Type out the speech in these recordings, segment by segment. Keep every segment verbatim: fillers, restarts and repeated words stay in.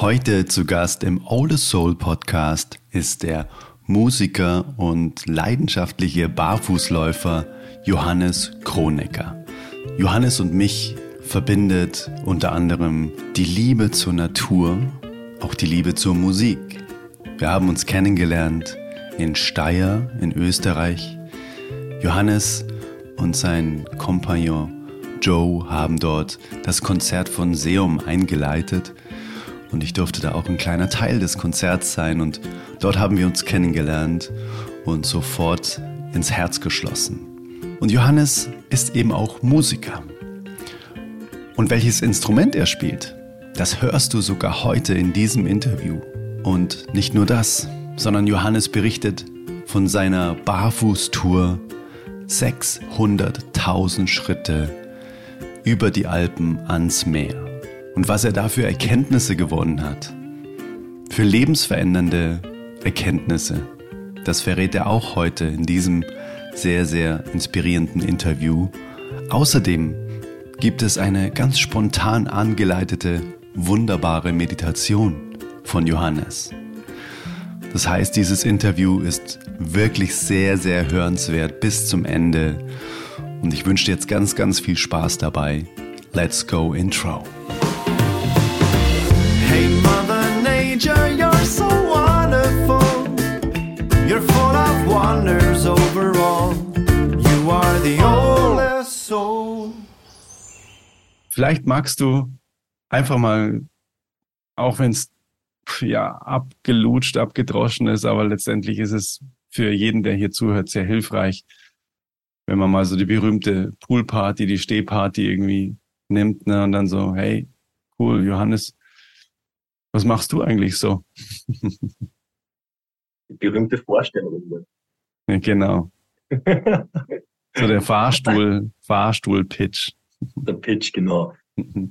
Heute zu Gast im Oldest Soul Podcast ist der Musiker und leidenschaftliche Barfußläufer Johannes Kronegger. Johannes und mich verbindet unter anderem die Liebe zur Natur, auch die Liebe zur Musik. Wir haben uns kennengelernt in Steyr in Österreich. Johannes und sein Kompagnon Joe haben dort das Konzert von Seum eingeleitet. Und ich durfte da auch ein kleiner Teil des Konzerts sein und dort haben wir uns kennengelernt und sofort ins Herz geschlossen. Und Johannes ist eben auch Musiker. Und welches Instrument er spielt, das hörst du sogar heute in diesem Interview. Und nicht nur das, sondern Johannes berichtet von seiner Barfußtour, sechshunderttausend Schritte über die Alpen ans Meer. Und was er da für Erkenntnisse gewonnen hat, für lebensverändernde Erkenntnisse, das verrät er auch heute in diesem sehr, sehr inspirierenden Interview. Außerdem gibt es eine ganz spontan angeleitete, wunderbare Meditation von Johannes. Das heißt, dieses Interview ist wirklich sehr, sehr hörenswert bis zum Ende. Und ich wünsche dir jetzt ganz, ganz viel Spaß dabei. Let's go Intro. Hey Mother Nature, you're so wonderful. You're full of wonders overall. You are the oldest soul. Vielleicht magst du einfach mal, auch wenn es ja abgelutscht, abgedroschen ist, aber letztendlich ist es für jeden, der hier zuhört, sehr hilfreich, wenn man mal so die berühmte Poolparty, die Stehparty irgendwie nimmt, ne, und dann so, hey, cool, Johannes, was machst du eigentlich so? Die berühmte Vorstellung. Ja, genau. So der Fahrstuhl, Fahrstuhl-Pitch. Der Pitch, genau.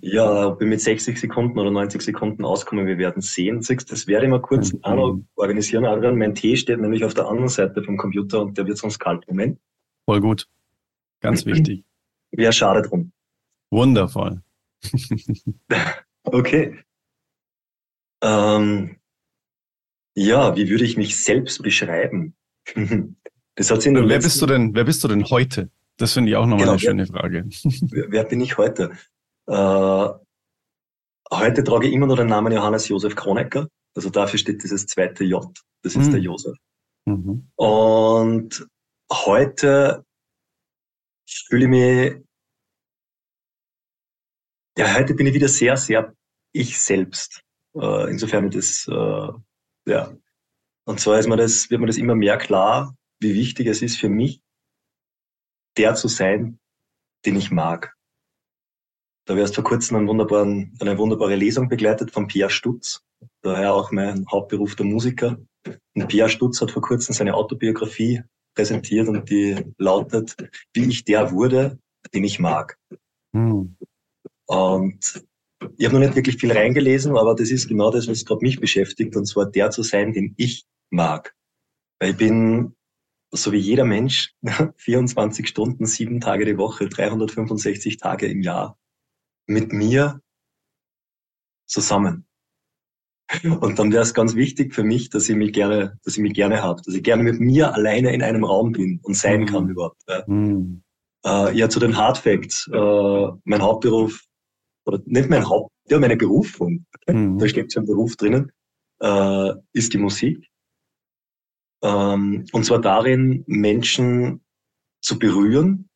Ja, ob wir mit sechzig Sekunden oder neunzig Sekunden auskommen, wir werden sehen. Das wäre immer kurz mhm. organisieren, Adrian. Mein Tee steht nämlich auf der anderen Seite vom Computer und der wird sonst kalt. Moment. Voll gut. Ganz wichtig. Wäre schade drum. Wundervoll. Okay. Ähm, ja, wie würde ich mich selbst beschreiben? Das hat sich in den wer, letzten... bist du denn, wer bist du denn heute? Das finde ich auch nochmal genau, eine schöne wer, Frage. Wer, wer bin ich heute? Äh, heute trage ich immer noch den Namen Johannes Josef Kronegger. Also dafür steht dieses zweite J. Das ist mhm. der Josef. Mhm. Und heute fühle ich mich... Ja, heute bin ich wieder sehr, sehr ich selbst. Insofern das, äh, ja. Und zwar ist mir das, wird mir das immer mehr klar, wie wichtig es ist für mich, der zu sein, den ich mag. Da habe ich erst vor kurzem einen wunderbaren, eine wunderbare Lesung begleitet von Pierre Stutz, daher auch mein Hauptberuf der Musiker. Und Pierre Stutz hat vor kurzem seine Autobiografie präsentiert und die lautet, wie ich der wurde, den ich mag. Hm. Und ich habe noch nicht wirklich viel reingelesen, aber das ist genau das, was gerade mich beschäftigt, und zwar der zu sein, den ich mag. Weil ich bin, so wie jeder Mensch, vierundzwanzig Stunden, sieben Tage die Woche, dreihundertfünfundsechzig Tage im Jahr mit mir zusammen. Und dann wäre es ganz wichtig für mich, dass ich mich gerne, dass ich mich gerne habe, dass ich gerne mit mir alleine in einem Raum bin und sein kann überhaupt. Mhm. Äh, ja, zu den Hard Facts. Äh, mein Hauptberuf oder nicht mein Haupt, ja, meine Berufung, mhm. da steckt schon Beruf drinnen, äh, ist die Musik. Ähm, und zwar darin, Menschen zu berühren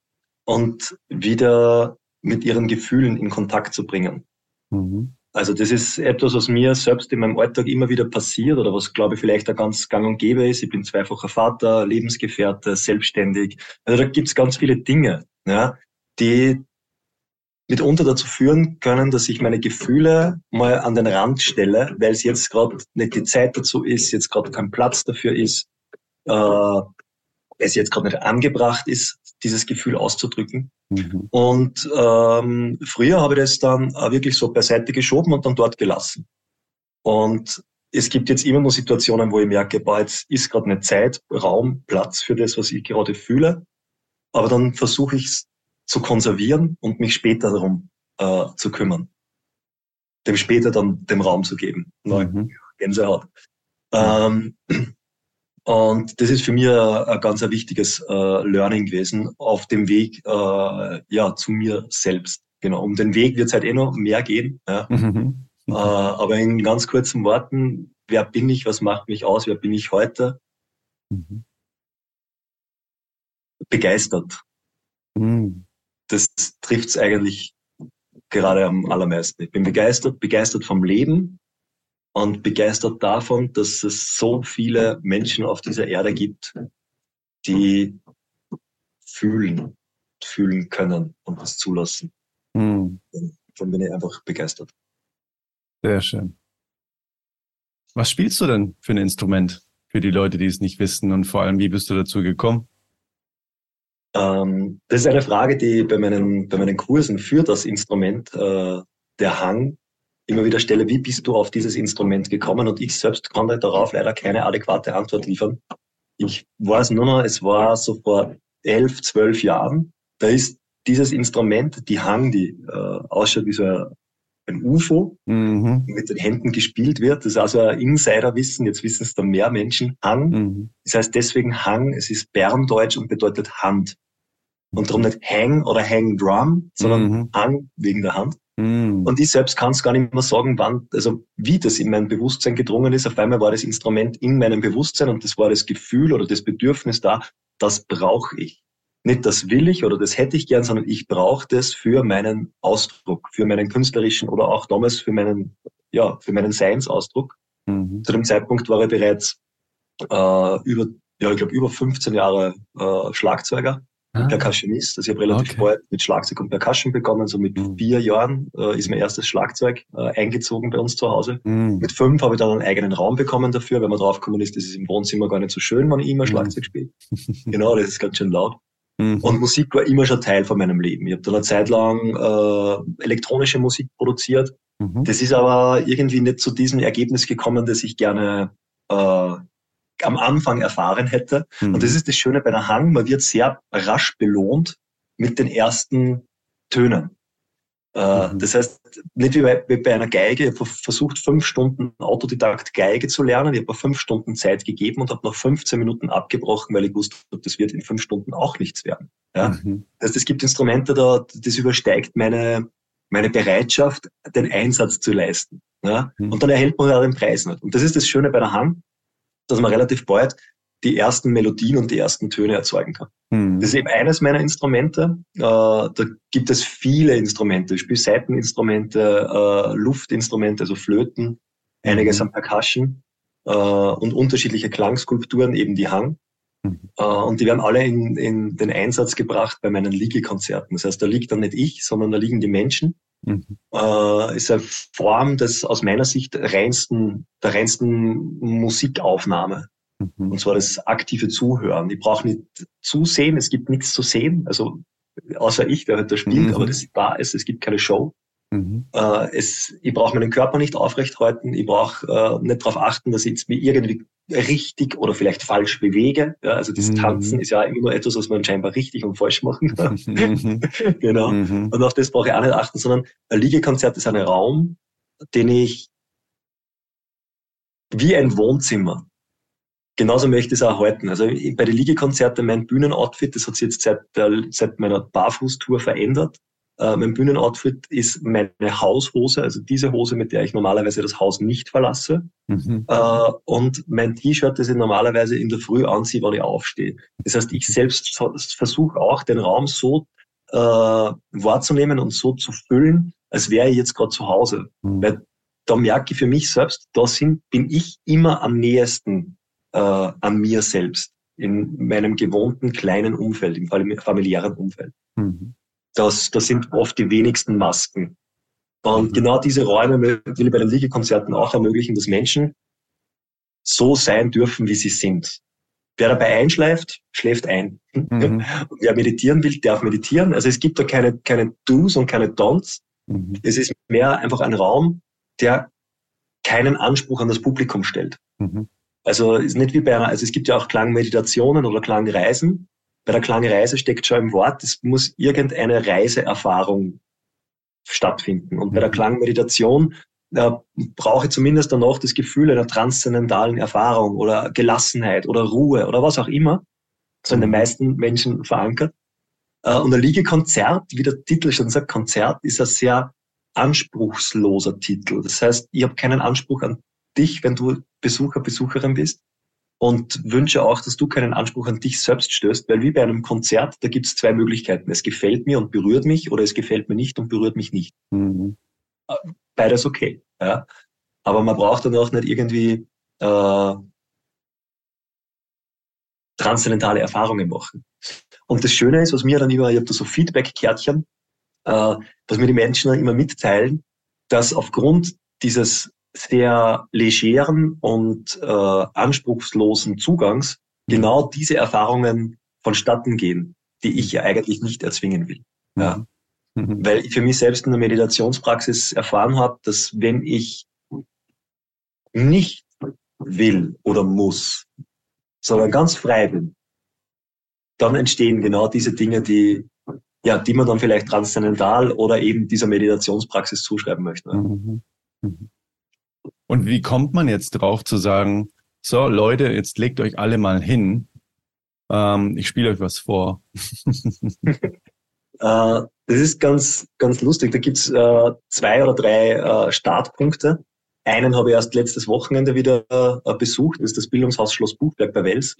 und wieder mit ihren Gefühlen in Kontakt zu bringen. Mhm. Also das ist etwas, was mir selbst in meinem Alltag immer wieder passiert oder was, glaube ich, vielleicht auch ganz gang und gäbe ist. Ich bin zweifacher Vater, Lebensgefährte, selbstständig. Also da gibt's ganz viele Dinge, ja, die mitunter dazu führen können, dass ich meine Gefühle mal an den Rand stelle, weil es jetzt gerade nicht die Zeit dazu ist, jetzt gerade kein Platz dafür ist, äh, es jetzt gerade nicht angebracht ist, dieses Gefühl auszudrücken. Mhm. Und ähm, früher habe ich das dann auch wirklich so beiseite geschoben und dann dort gelassen. Und es gibt jetzt immer nur Situationen, wo ich merke, boah, jetzt ist gerade eine Zeit, Raum, Platz für das, was ich gerade fühle. Aber dann versuche ich es zu konservieren und mich später darum äh, zu kümmern. dem später dann den Raum zu geben. Mhm. Gänsehaut. Ähm, und das ist für mich ein, ein ganz ein wichtiges äh, Learning gewesen auf dem Weg äh, ja, zu mir selbst. Genau. Um den Weg wird es halt eh noch mehr gehen. Ja. Mhm. Mhm. Äh, aber in ganz kurzen Worten, wer bin ich, was macht mich aus, wer bin ich heute? Mhm. Begeistert. Mhm. Das trifft es eigentlich gerade am allermeisten. Ich bin begeistert, begeistert vom Leben und begeistert davon, dass es so viele Menschen auf dieser Erde gibt, die fühlen, fühlen können und das zulassen. Mhm. Dann bin ich einfach begeistert. Sehr schön. Was spielst du denn für ein Instrument? Für die Leute, die es nicht wissen, und vor allem, wie bist du dazu gekommen? Ähm, das ist eine Frage, die bei meinen, bei meinen Kursen für das Instrument, äh, der Hang, immer wieder stelle. Wie bist du auf dieses Instrument gekommen? Und ich selbst konnte darauf leider keine adäquate Antwort liefern. Ich weiß nur noch, es war so vor elf, zwölf Jahren. Da ist dieses Instrument, die Hang, die äh, ausschaut wie so ein ein U F O, mhm, mit den Händen gespielt wird. Das ist also ein Insiderwissen, jetzt wissen es dann mehr Menschen. Hang, mhm, das heißt deswegen Hang, es ist Berndeutsch und bedeutet Hand. Und darum nicht Hang oder Hang Drum, sondern mhm, Hang wegen der Hand. Mhm. Und ich selbst kann es gar nicht mehr sagen, wann, also wie das in mein Bewusstsein gedrungen ist. Auf einmal war das Instrument in meinem Bewusstsein und das war das Gefühl oder das Bedürfnis da, das brauche ich. Nicht das will ich oder das hätte ich gern, sondern ich brauche das für meinen Ausdruck, für meinen künstlerischen oder auch damals für meinen, ja, für meinen Seinsausdruck. Mhm. Zu dem Zeitpunkt war ich bereits äh, über, ja, ich glaube über fünfzehn Jahre äh, Schlagzeuger, ah. Percussionist. Also ich habe relativ okay. bald mit Schlagzeug und Percussion begonnen. So mit mhm. vier Jahren äh, ist mein erstes Schlagzeug äh, eingezogen bei uns zu Hause. Mhm. Mit fünf habe ich dann einen eigenen Raum bekommen dafür, weil man draufgekommen ist, das ist im Wohnzimmer gar nicht so schön, wenn ich immer Schlagzeug spiele. Genau, das ist ganz schön laut. Und Musik war immer schon Teil von meinem Leben. Ich habe dann eine Zeit lang äh, elektronische Musik produziert. Mhm. Das ist aber irgendwie nicht zu diesem Ergebnis gekommen, das ich gerne äh, am Anfang erfahren hätte. Mhm. Und das ist das Schöne bei der Hang, man wird sehr rasch belohnt mit den ersten Tönen. Äh, mhm. Das heißt, nicht wie bei, wie bei einer Geige. Ich habe versucht, fünf Stunden Autodidakt Geige zu lernen. Ich habe mir fünf Stunden Zeit gegeben und habe nach fünfzehn Minuten abgebrochen, weil ich wusste, das wird in fünf Stunden auch nichts werden. Ja? Mhm. Das heißt, es gibt Instrumente, da, das übersteigt meine, meine Bereitschaft, den Einsatz zu leisten. Ja? Mhm. Und dann erhält man ja den Preis nicht. Und das ist das Schöne bei der Hang, dass man relativ bald die ersten Melodien und die ersten Töne erzeugen kann. Mhm. Das ist eben eines meiner Instrumente. Äh, da gibt es viele Instrumente. Ich spiele Saiteninstrumente, äh, Luftinstrumente, also Flöten, einiges mhm. an Percussion äh, und unterschiedliche Klangskulpturen, eben die Hang. Mhm. Äh, und die werden alle in, in den Einsatz gebracht bei meinen Liegekonzerten. Das heißt, da liegt dann nicht ich, sondern da liegen die Menschen. Mhm. Äh, ist eine Form des aus meiner Sicht reinsten, der reinsten Musikaufnahme. Und zwar das aktive Zuhören. Ich brauche nicht zusehen, es gibt nichts zu sehen, also außer ich, der heute da spielt, mhm. aber das da ist, es gibt keine Show. Mhm. Äh, es, ich brauche meinen Körper nicht aufrecht halten, ich brauche äh, nicht darauf achten, dass ich mich irgendwie richtig oder vielleicht falsch bewege. Ja, also das mhm. Tanzen ist ja immer nur etwas, was man scheinbar richtig und falsch machen kann. Mhm. Genau. Mhm. Und auf das brauche ich auch nicht achten, sondern ein Liegekonzert ist ein Raum, den ich wie ein Wohnzimmer. Genauso möchte ich es auch halten. Also bei den Liegekonzerten, mein Bühnenoutfit, das hat sich jetzt seit, der, seit meiner Barfußtour verändert. Äh, mein Bühnenoutfit ist meine Haushose, also diese Hose, mit der ich normalerweise das Haus nicht verlasse. Mhm. Äh, und mein T-Shirt, das ich normalerweise in der Früh anziehe, wenn ich aufstehe. Das heißt, ich selbst so, versuche auch, den Raum so äh, wahrzunehmen und so zu füllen, als wäre ich jetzt gerade zu Hause. Mhm. Weil da merke ich für mich selbst, da sind, bin ich immer am nächsten an mir selbst, in meinem gewohnten kleinen Umfeld, im familiären Umfeld. Mhm. Das, das sind oft die wenigsten Masken. Und mhm. genau diese Räume will ich bei den Liegekonzerten auch ermöglichen, dass Menschen so sein dürfen, wie sie sind. Wer dabei einschläft, schläft ein. Mhm. Und wer meditieren will, darf meditieren. Also es gibt da keine, keine Do's und keine Don'ts. Mhm. Es ist mehr einfach ein Raum, der keinen Anspruch an das Publikum stellt. Mhm. Also ist nicht wie bei einer, also es gibt ja auch Klangmeditationen oder Klangreisen. Bei der Klangreise steckt schon im Wort, es muss irgendeine Reiseerfahrung stattfinden. Und bei der Klangmeditation äh, brauche zumindest danach das Gefühl einer transzendentalen Erfahrung oder Gelassenheit oder Ruhe oder was auch immer, so in den meisten Menschen verankert. Äh, und ein Liegekonzert, wie der Titel schon sagt, Konzert, ist ein sehr anspruchsloser Titel. Das heißt, ich habe keinen Anspruch an dich, wenn du Besucher, Besucherin bist, und wünsche auch, dass du keinen Anspruch an dich selbst stößt, weil wie bei einem Konzert, da gibt es zwei Möglichkeiten. Es gefällt mir und berührt mich oder es gefällt mir nicht und berührt mich nicht. Mhm. Beides okay. Ja. Aber man braucht dann auch nicht irgendwie äh, transzendentale Erfahrungen machen. Und das Schöne ist, was mir dann immer, ich habe da so Feedback-Kärtchen, äh, was mir die Menschen immer mitteilen, dass aufgrund dieses sehr legeren und äh, anspruchslosen Zugangs genau diese Erfahrungen vonstatten gehen, die ich ja eigentlich nicht erzwingen will. Ja. Mhm. Weil ich für mich selbst in der Meditationspraxis erfahren habe, dass wenn ich nicht will oder muss, sondern ganz frei bin, dann entstehen genau diese Dinge, die ja, die man dann vielleicht transzendental oder eben dieser Meditationspraxis zuschreiben möchte. Mhm. Mhm. Und wie kommt man jetzt drauf zu sagen, so Leute, jetzt legt euch alle mal hin, ähm, ich spiele euch was vor. Das ist ganz ganz lustig, da gibt's äh, zwei oder drei äh, Startpunkte. Einen habe ich erst letztes Wochenende wieder äh, besucht, das ist das Bildungshaus Schloss Buchberg bei Wels.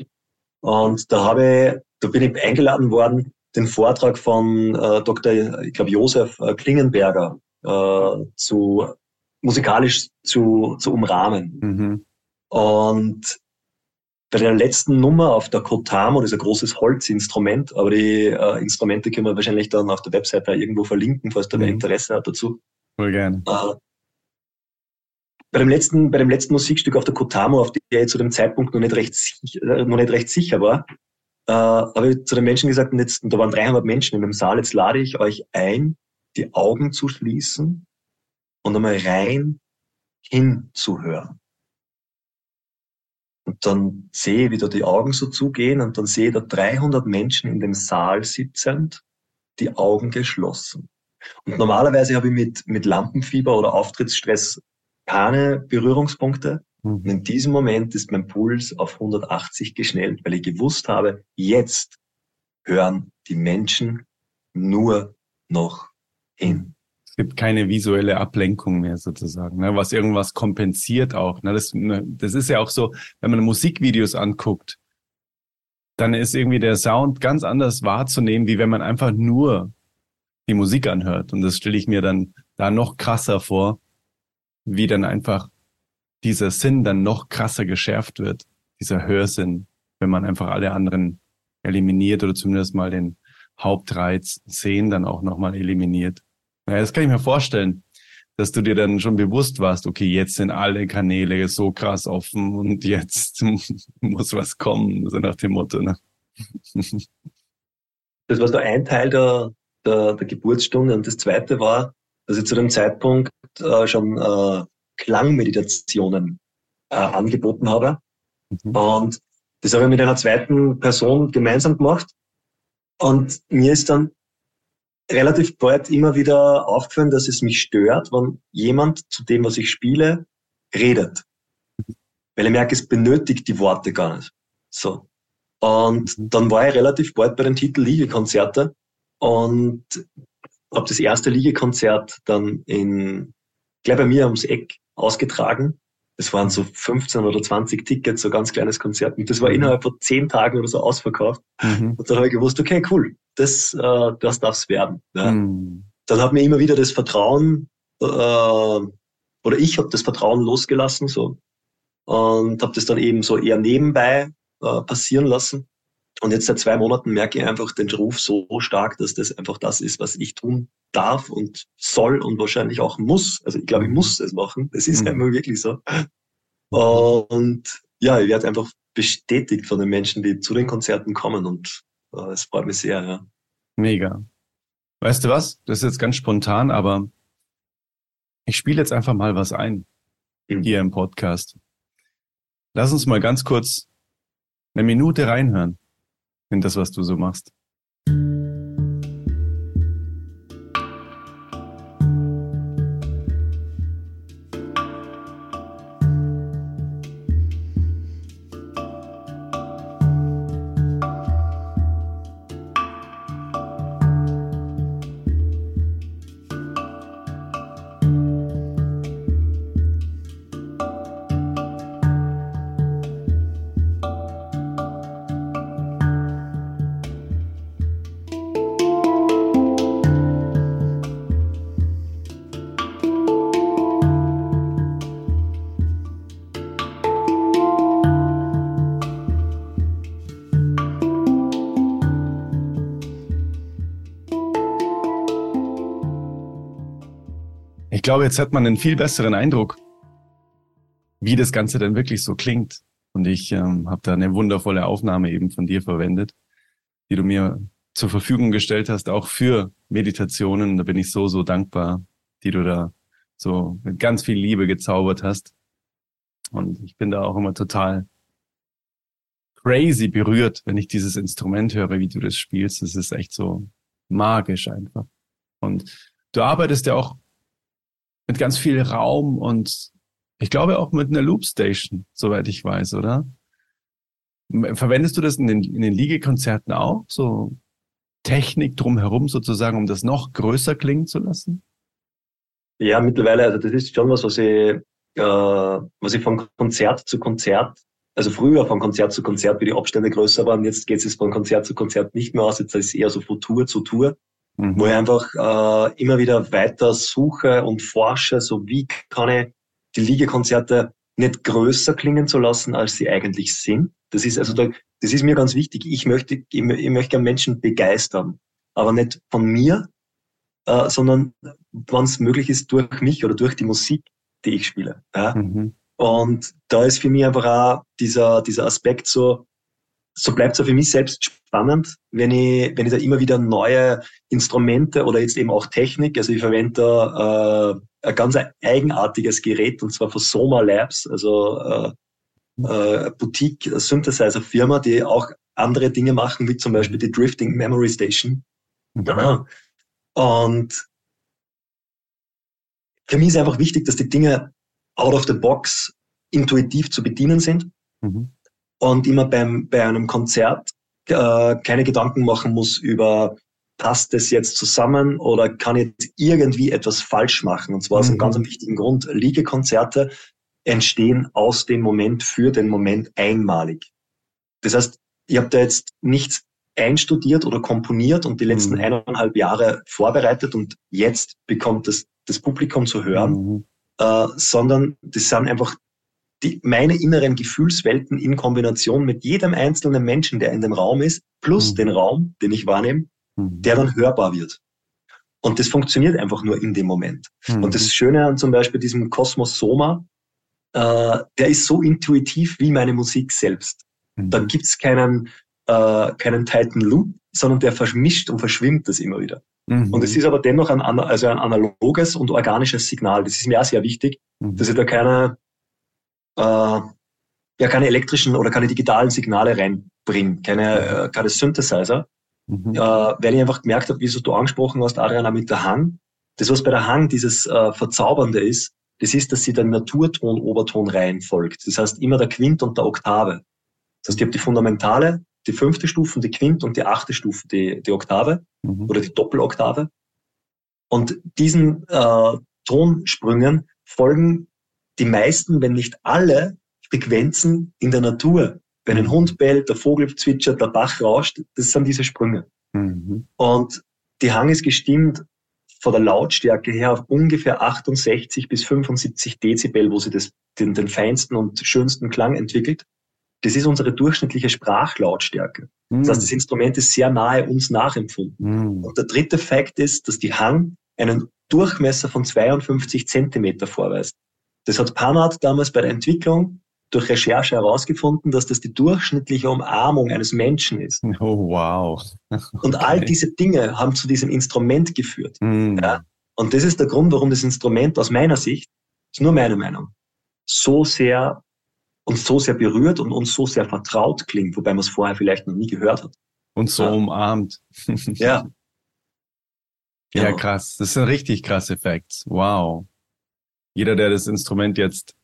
Und da, habe ich, da bin ich eingeladen worden, den Vortrag von äh, Doktor ich glaube Josef äh, Klingenberger äh, zu musikalisch zu, zu umrahmen. Mhm. Und bei der letzten Nummer auf der Kotamo, das ist ein großes Holzinstrument, aber die äh, Instrumente können wir wahrscheinlich dann auf der Webseite irgendwo verlinken, falls da wer mhm. Interesse hat dazu. Voll gerne. Äh, bei, dem letzten, bei dem letzten Musikstück auf der Kotamo, auf die ich zu dem Zeitpunkt noch nicht recht, noch nicht recht sicher war, äh, habe ich zu den Menschen gesagt, und, jetzt, und da waren dreihundert Menschen in dem Saal, jetzt lade ich euch ein, die Augen zu schließen und einmal rein hinzuhören. Und dann sehe ich, wie da die Augen so zugehen und dann sehe ich da dreihundert Menschen in dem Saal sitzend, die Augen geschlossen. Und normalerweise habe ich mit, mit Lampenfieber oder Auftrittsstress keine Berührungspunkte. Und in diesem Moment ist mein Puls auf hundertachtzig geschnellt, weil ich gewusst habe, jetzt hören die Menschen nur noch hin. Es gibt keine visuelle Ablenkung mehr sozusagen, ne, was irgendwas kompensiert auch. Ne, das, das ist ja auch so, wenn man Musikvideos anguckt, dann ist irgendwie der Sound ganz anders wahrzunehmen, wie wenn man einfach nur die Musik anhört. Und das stelle ich mir dann da noch krasser vor, wie dann einfach dieser Sinn dann noch krasser geschärft wird, dieser Hörsinn, wenn man einfach alle anderen eliminiert oder zumindest mal den Hauptreiz Sehen dann auch nochmal eliminiert. Naja, das kann ich mir vorstellen, dass du dir dann schon bewusst warst, okay, jetzt sind alle Kanäle so krass offen und jetzt muss was kommen, so nach dem Motto. Ne? Das war so ein Teil der, der, der Geburtsstunde und das zweite war, dass ich zu dem Zeitpunkt äh, schon äh, Klangmeditationen äh, angeboten habe. Mhm. Und das habe ich mit einer zweiten Person gemeinsam gemacht und mir ist dann relativ bald immer wieder aufgefallen, dass es mich stört, wenn jemand zu dem, was ich spiele, redet. Weil ich merke, es benötigt die Worte gar nicht. So. Und dann war ich relativ bald bei dem Titel Liegekonzerte und habe das erste Liegekonzert dann in, gleich bei mir ums Eck ausgetragen. Es waren so fünfzehn oder zwanzig Tickets, so ein ganz kleines Konzert. Und das war innerhalb von zehn Tagen oder so ausverkauft. Mhm. Und dann habe ich gewusst, okay, cool, das, äh, das darf es werden. Ja. Mhm. Dann hat mir immer wieder das Vertrauen, äh, oder ich habe das Vertrauen losgelassen so und habe das dann eben so eher nebenbei äh, passieren lassen. Und jetzt seit zwei Monaten merke ich einfach den Ruf so stark, dass das einfach das ist, was ich tun darf und soll und wahrscheinlich auch muss. Also ich glaube, ich muss es machen. Das ist mhm. einfach wirklich so. Und ja, ich werde einfach bestätigt von den Menschen, die zu den Konzerten kommen und es äh, freut mich sehr. Ja. Mega. Weißt du was? Das ist jetzt ganz spontan, aber ich spiele jetzt einfach mal was ein mhm. hier im Podcast. Lass uns mal ganz kurz eine Minute reinhören in das, was du so machst. glaube, jetzt hat man einen viel besseren Eindruck, wie das Ganze dann wirklich so klingt. Und ich ähm, habe da eine wundervolle Aufnahme eben von dir verwendet, die du mir zur Verfügung gestellt hast, auch für Meditationen. Da bin ich so, so dankbar, die du da so mit ganz viel Liebe gezaubert hast. Und ich bin da auch immer total crazy berührt, wenn ich dieses Instrument höre, wie du das spielst. Das ist echt so magisch einfach. Und du arbeitest ja auch mit ganz viel Raum und ich glaube auch mit einer Loopstation, soweit ich weiß, oder? Verwendest du das in den, in den Liegekonzerten auch? So Technik drumherum sozusagen, um das noch größer klingen zu lassen? Ja, mittlerweile, also das ist schon was, was ich, äh, was ich von Konzert zu Konzert, also früher von Konzert zu Konzert, wie die Abstände größer waren, jetzt geht es von Konzert zu Konzert nicht mehr aus, jetzt ist es eher so von Tour zu Tour, mhm. wo ich einfach äh, immer wieder weiter suche und forsche, so wie kann ich die Liegekonzerte nicht größer klingen zu lassen, als sie eigentlich sind. Das ist also da, das ist mir ganz wichtig. Ich möchte, ich, ich möchte gerne Menschen begeistern, aber nicht von mir, äh, sondern wann es möglich ist, durch mich oder durch die Musik, die ich spiele. Ja? Mhm. Und da ist für mich einfach auch dieser, dieser Aspekt so, so bleibt es auch für mich selbst spannend, wenn ich, wenn ich da immer wieder neue Instrumente oder jetzt eben auch Technik, also ich verwende da äh, ein ganz eigenartiges Gerät, und zwar von Soma Labs, also äh, äh, Boutique-Synthesizer-Firma, die auch andere Dinge machen, wie zum Beispiel die Drifting Memory Station. Mhm. Und für mich ist einfach wichtig, dass die Dinge out of the box intuitiv zu bedienen sind mhm. und immer beim, bei einem Konzert äh, keine Gedanken machen muss über, passt das jetzt zusammen oder kann jetzt irgendwie etwas falsch machen. Und zwar mhm. aus einem ganz wichtigen Grund, Liegekonzerte entstehen aus dem Moment für den Moment einmalig. Das heißt, ich habe da jetzt nichts einstudiert oder komponiert und die letzten mhm. eineinhalb Jahre vorbereitet und jetzt bekommt das, das Publikum zu hören. Mhm. Äh, sondern das sind einfach die, meine inneren Gefühlswelten in Kombination mit jedem einzelnen Menschen, der in dem Raum ist, plus mhm. den Raum, den ich wahrnehme, mhm. der dann hörbar wird. Und das funktioniert einfach nur in dem Moment. Mhm. Und das Schöne an zum Beispiel diesem Kosmos Soma, äh, der ist so intuitiv wie meine Musik selbst. Mhm. Da gibt's keinen, äh, keinen tighten Loop, sondern der vermischt und verschwimmt das immer wieder. Mhm. Und es ist aber dennoch ein, also ein analoges und organisches Signal. Das ist mir auch sehr wichtig, mhm. dass ich da keine, äh, ja, keine elektrischen oder keine digitalen Signale reinbringe, keine, äh, keine Synthesizer, mhm. äh, weil ich einfach gemerkt habe, wie du angesprochen hast, Adrian, auch mit der Hang. Das, was bei der Hang dieses äh, Verzaubernde ist, das ist, dass sie der Naturton-Oberton-Reihen folgt. Das heißt immer der Quint und der Oktave. Das heißt, ich habe die Fundamentale, die fünfte Stufe, die Quint und die achte Stufe, die, die Oktave mhm. oder die Doppeloktave. Und diesen äh, Tonsprüngen folgen die meisten, wenn nicht alle, Frequenzen in der Natur. Wenn ein Hund bellt, der Vogel zwitschert, der Bach rauscht, das sind diese Sprünge. Mhm. Und die Hang ist gestimmt von der Lautstärke her auf ungefähr achtundsechzig bis fünfundsiebzig Dezibel, wo sie das, den, den feinsten und schönsten Klang entwickelt. Das ist unsere durchschnittliche Sprachlautstärke. Mm. Das heißt, das Instrument ist sehr nahe uns nachempfunden. Mm. Und der dritte Fakt ist, dass die Hang einen Durchmesser von zweiundfünfzig Zentimeter vorweist. Das hat Bernhard damals bei der Entwicklung durch Recherche herausgefunden, dass das die durchschnittliche Umarmung eines Menschen ist. Oh, wow. Okay. Und all diese Dinge haben zu diesem Instrument geführt. Mm. Ja? Und das ist der Grund, warum das Instrument aus meiner Sicht, ist nur meine Meinung, so sehr uns so sehr berührt und uns so sehr vertraut klingt, wobei man es vorher vielleicht noch nie gehört hat. Und so ja. umarmt. Ja. Ja, genau. Krass. Das sind richtig krasse Facts. Wow. Jeder, der das Instrument jetzt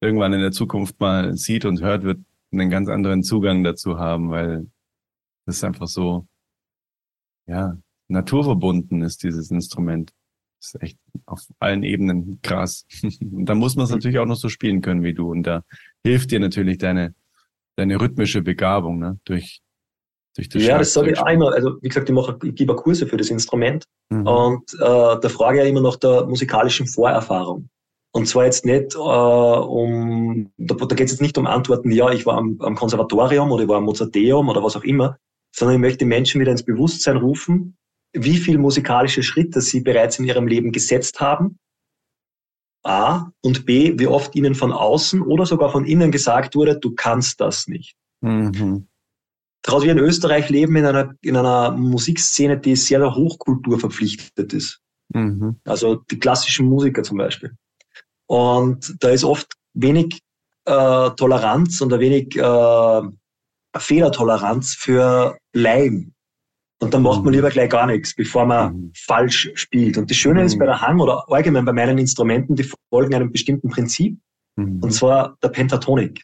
irgendwann in der Zukunft mal sieht und hört, wird einen ganz anderen Zugang dazu haben, weil das einfach so, ja, naturverbunden ist, dieses Instrument. Das ist echt auf allen Ebenen krass. Und da muss man es natürlich auch noch so spielen können wie du. Und da hilft dir natürlich deine, deine rhythmische Begabung, ne? Durch, durch das Ja, das sage ich auch immer. Also, wie gesagt, ich mache, ich gebe Kurse für das Instrument. Mhm. Und äh, da frage ich immer nach der musikalischen Vorerfahrung. Und zwar jetzt nicht äh, um, da, da geht es jetzt nicht um Antworten, ja, ich war am, am Konservatorium oder ich war am Mozarteum oder was auch immer, sondern ich möchte Menschen wieder ins Bewusstsein rufen, wie viel musikalische Schritte sie bereits in ihrem Leben gesetzt haben A und B, wie oft ihnen von außen oder sogar von innen gesagt wurde, du kannst das nicht. Mhm. Daraus wir in Österreich leben, in einer, in einer Musikszene, die sehr der Hochkultur verpflichtet ist. Mhm. Also die klassischen Musiker zum Beispiel. Und da ist oft wenig äh, Toleranz und ein wenig äh, Fehlertoleranz für Laien. Und dann macht man lieber gleich gar nichts, bevor man mhm. falsch spielt. Und das Schöne mhm. ist bei der Hang oder allgemein bei meinen Instrumenten, die folgen einem bestimmten Prinzip, mhm. und zwar der Pentatonik.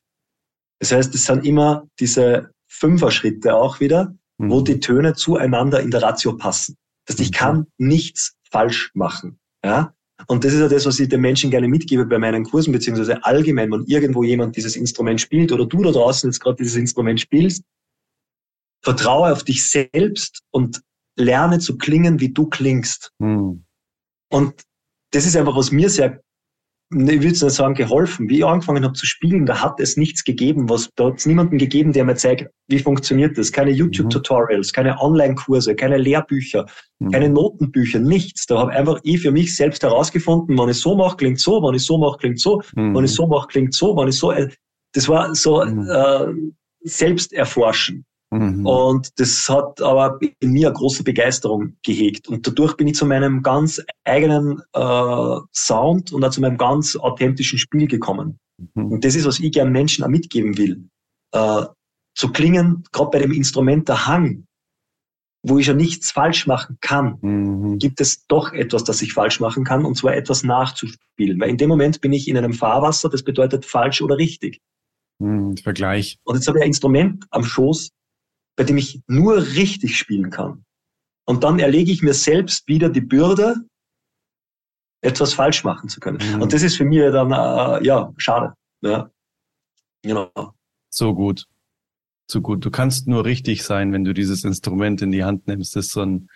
Das heißt, es sind immer diese Fünfer-Schritte auch wieder, mhm. wo die Töne zueinander in der Ratio passen. Das heißt, ich kann nichts falsch machen. Ja? Und das ist ja das, was ich den Menschen gerne mitgebe bei meinen Kursen, beziehungsweise allgemein, wenn irgendwo jemand dieses Instrument spielt oder du da draußen jetzt gerade dieses Instrument spielst, vertraue auf dich selbst und lerne zu klingen, wie du klingst. Mhm. Und das ist einfach, was mir sehr, ich würde es nicht sagen, geholfen. Wie ich angefangen habe zu spielen, da hat es nichts gegeben. Was, da hat es niemanden gegeben, der mir zeigt, wie funktioniert das. Keine YouTube-Tutorials, keine Online-Kurse, keine Lehrbücher, mhm. keine Notenbücher, nichts. Da habe einfach ich für mich selbst herausgefunden, wenn ich so mache, klingt so, wenn ich so mache, klingt so, mhm. wenn ich so mache, klingt so, wenn ich so. Das war so mhm. äh, Selbsterforschen. Mhm. Und das hat aber in mir eine große Begeisterung gehegt. Und dadurch bin ich zu meinem ganz eigenen äh, Sound und auch zu meinem ganz authentischen Spiel gekommen. Mhm. Und das ist, was ich gerne Menschen auch mitgeben will. Äh, zu klingen, gerade bei dem Instrument der Hang, wo ich ja nichts falsch machen kann, mhm. gibt es doch etwas, das ich falsch machen kann, und zwar etwas nachzuspielen. Weil in dem Moment bin ich in einem Fahrwasser, das bedeutet falsch oder richtig. Mhm, Vergleich. Und jetzt habe ich ein Instrument am Schoß, bei dem ich nur richtig spielen kann. Und dann erlege ich mir selbst wieder die Bürde, etwas falsch machen zu können. Mhm. Und das ist für mich dann, äh, ja, schade. Ja. Genau. So gut. So gut. Du kannst nur richtig sein, wenn du dieses Instrument in die Hand nimmst. Das ist so ein,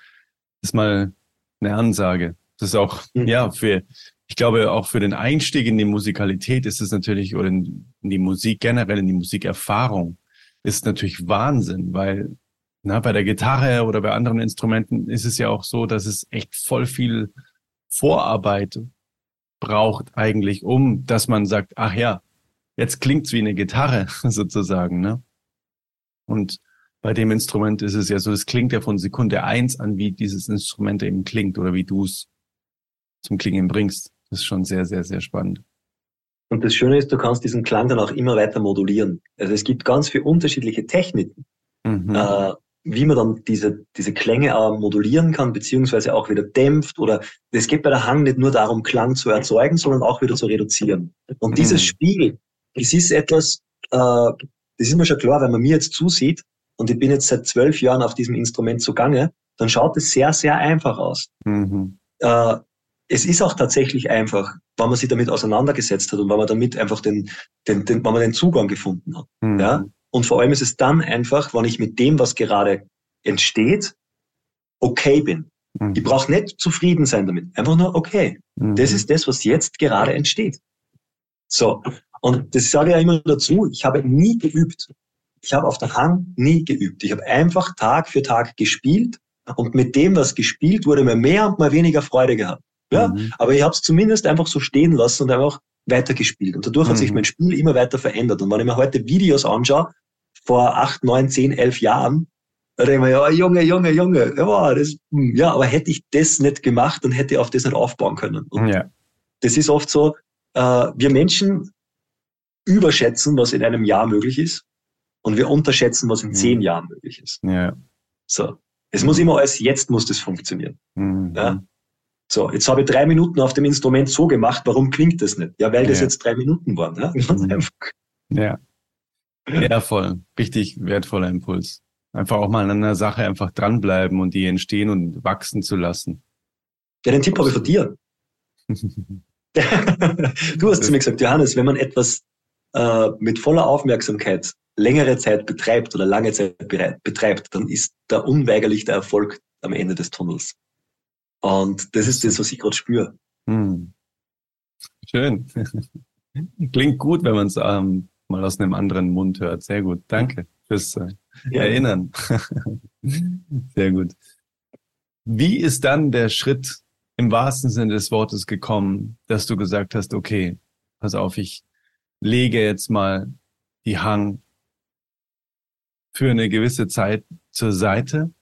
das ist mal eine Ansage. Das ist auch, mhm. ja, für, ich glaube, auch für den Einstieg in die Musikalität ist es natürlich, oder in die Musik generell, in die Musikerfahrung, ist natürlich Wahnsinn, weil na, bei der Gitarre oder bei anderen Instrumenten ist es ja auch so, dass es echt voll viel Vorarbeit braucht eigentlich, um, dass man sagt, ach ja, jetzt klingt's wie eine Gitarre sozusagen, ne? Und bei dem Instrument ist es ja so, es klingt ja von Sekunde eins an, wie dieses Instrument eben klingt oder wie du es zum Klingen bringst. Das ist schon sehr, sehr, sehr spannend. Und das Schöne ist, du kannst diesen Klang dann auch immer weiter modulieren. Also es gibt ganz viele unterschiedliche Techniken, mhm. äh, wie man dann diese, diese Klänge auch modulieren kann, beziehungsweise auch wieder dämpft. Oder es geht bei der Hang nicht nur darum, Klang zu erzeugen, sondern auch wieder zu reduzieren. Und mhm. dieses Spiel, das ist etwas, äh, das ist mir schon klar, wenn man mir jetzt zusieht, und ich bin jetzt seit zwölf Jahren auf diesem Instrument zugange, dann schaut es sehr, sehr einfach aus. Mhm. Äh, Es ist auch tatsächlich einfach, wenn man sich damit auseinandergesetzt hat und wenn man damit einfach den, den, den wenn man den Zugang gefunden hat. Mhm. Ja? Und vor allem ist es dann einfach, wenn ich mit dem, was gerade entsteht, okay bin. Mhm. Ich brauche nicht zufrieden sein damit. Einfach nur okay. Mhm. Das ist das, was jetzt gerade entsteht. So. Und das sage ich ja immer dazu. Ich habe nie geübt. Ich habe auf der Hang nie geübt. Ich habe einfach Tag für Tag gespielt und mit dem, was gespielt wurde, mir mehr und mal weniger Freude gehabt. Ja, mhm. aber ich habe es zumindest einfach so stehen lassen und einfach weitergespielt. Und dadurch mhm. hat sich mein Spiel immer weiter verändert. Und wenn ich mir heute Videos anschaue, vor acht, neun, zehn, elf Jahren, da denke ich mir, ja, Junge, Junge, Junge, ja, das, ja, aber hätte ich das nicht gemacht, dann hätte ich auf das nicht aufbauen können. Und ja. das ist oft so, äh, wir Menschen überschätzen, was in einem Jahr möglich ist, und wir unterschätzen, was in mhm. zehn Jahren möglich ist. Ja. So. Es mhm. muss immer alles, jetzt muss das funktionieren. Mhm. Ja. So, jetzt habe ich drei Minuten auf dem Instrument so gemacht, warum klingt das nicht? Ja, weil das ja. jetzt drei Minuten waren. Ne? Ganz einfach. Ja, ja, voll. Richtig wertvoller Impuls. Einfach auch mal an einer Sache einfach dranbleiben und die entstehen und wachsen zu lassen. Ja, den Tipp habe ich von dir. Du hast zu mir gesagt, Johannes, wenn man etwas äh, mit voller Aufmerksamkeit längere Zeit betreibt oder lange Zeit betreibt, dann ist da unweigerlich der Erfolg am Ende des Tunnels. Und das ist das, was ich gerade spüre. Hm. Schön. Klingt gut, wenn man es ähm, mal aus einem anderen Mund hört. Sehr gut. Danke fürs äh, ja. Erinnern. Sehr gut. Wie ist dann der Schritt im wahrsten Sinne des Wortes gekommen, dass du gesagt hast, okay, pass auf, ich lege jetzt mal die Hang für eine gewisse Zeit zur Seite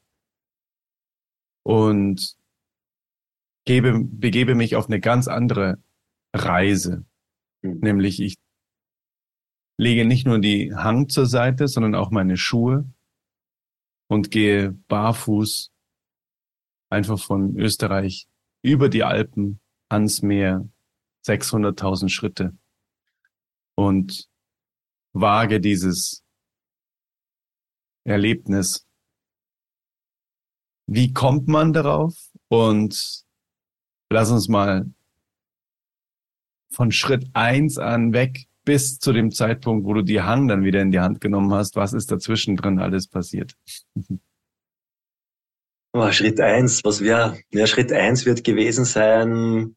und gebe, begebe mich auf eine ganz andere Reise. Mhm. Nämlich ich lege nicht nur die Hang zur Seite, sondern auch meine Schuhe und gehe barfuß einfach von Österreich über die Alpen ans Meer, sechshunderttausend Schritte, und wage dieses Erlebnis. Wie kommt man darauf? Und lass uns mal von Schritt eins an weg bis zu dem Zeitpunkt, wo du die Hang dann wieder in die Hand genommen hast. Was ist dazwischen drin alles passiert? Oh, Schritt eins, was wäre, ja, Schritt eins wird gewesen sein,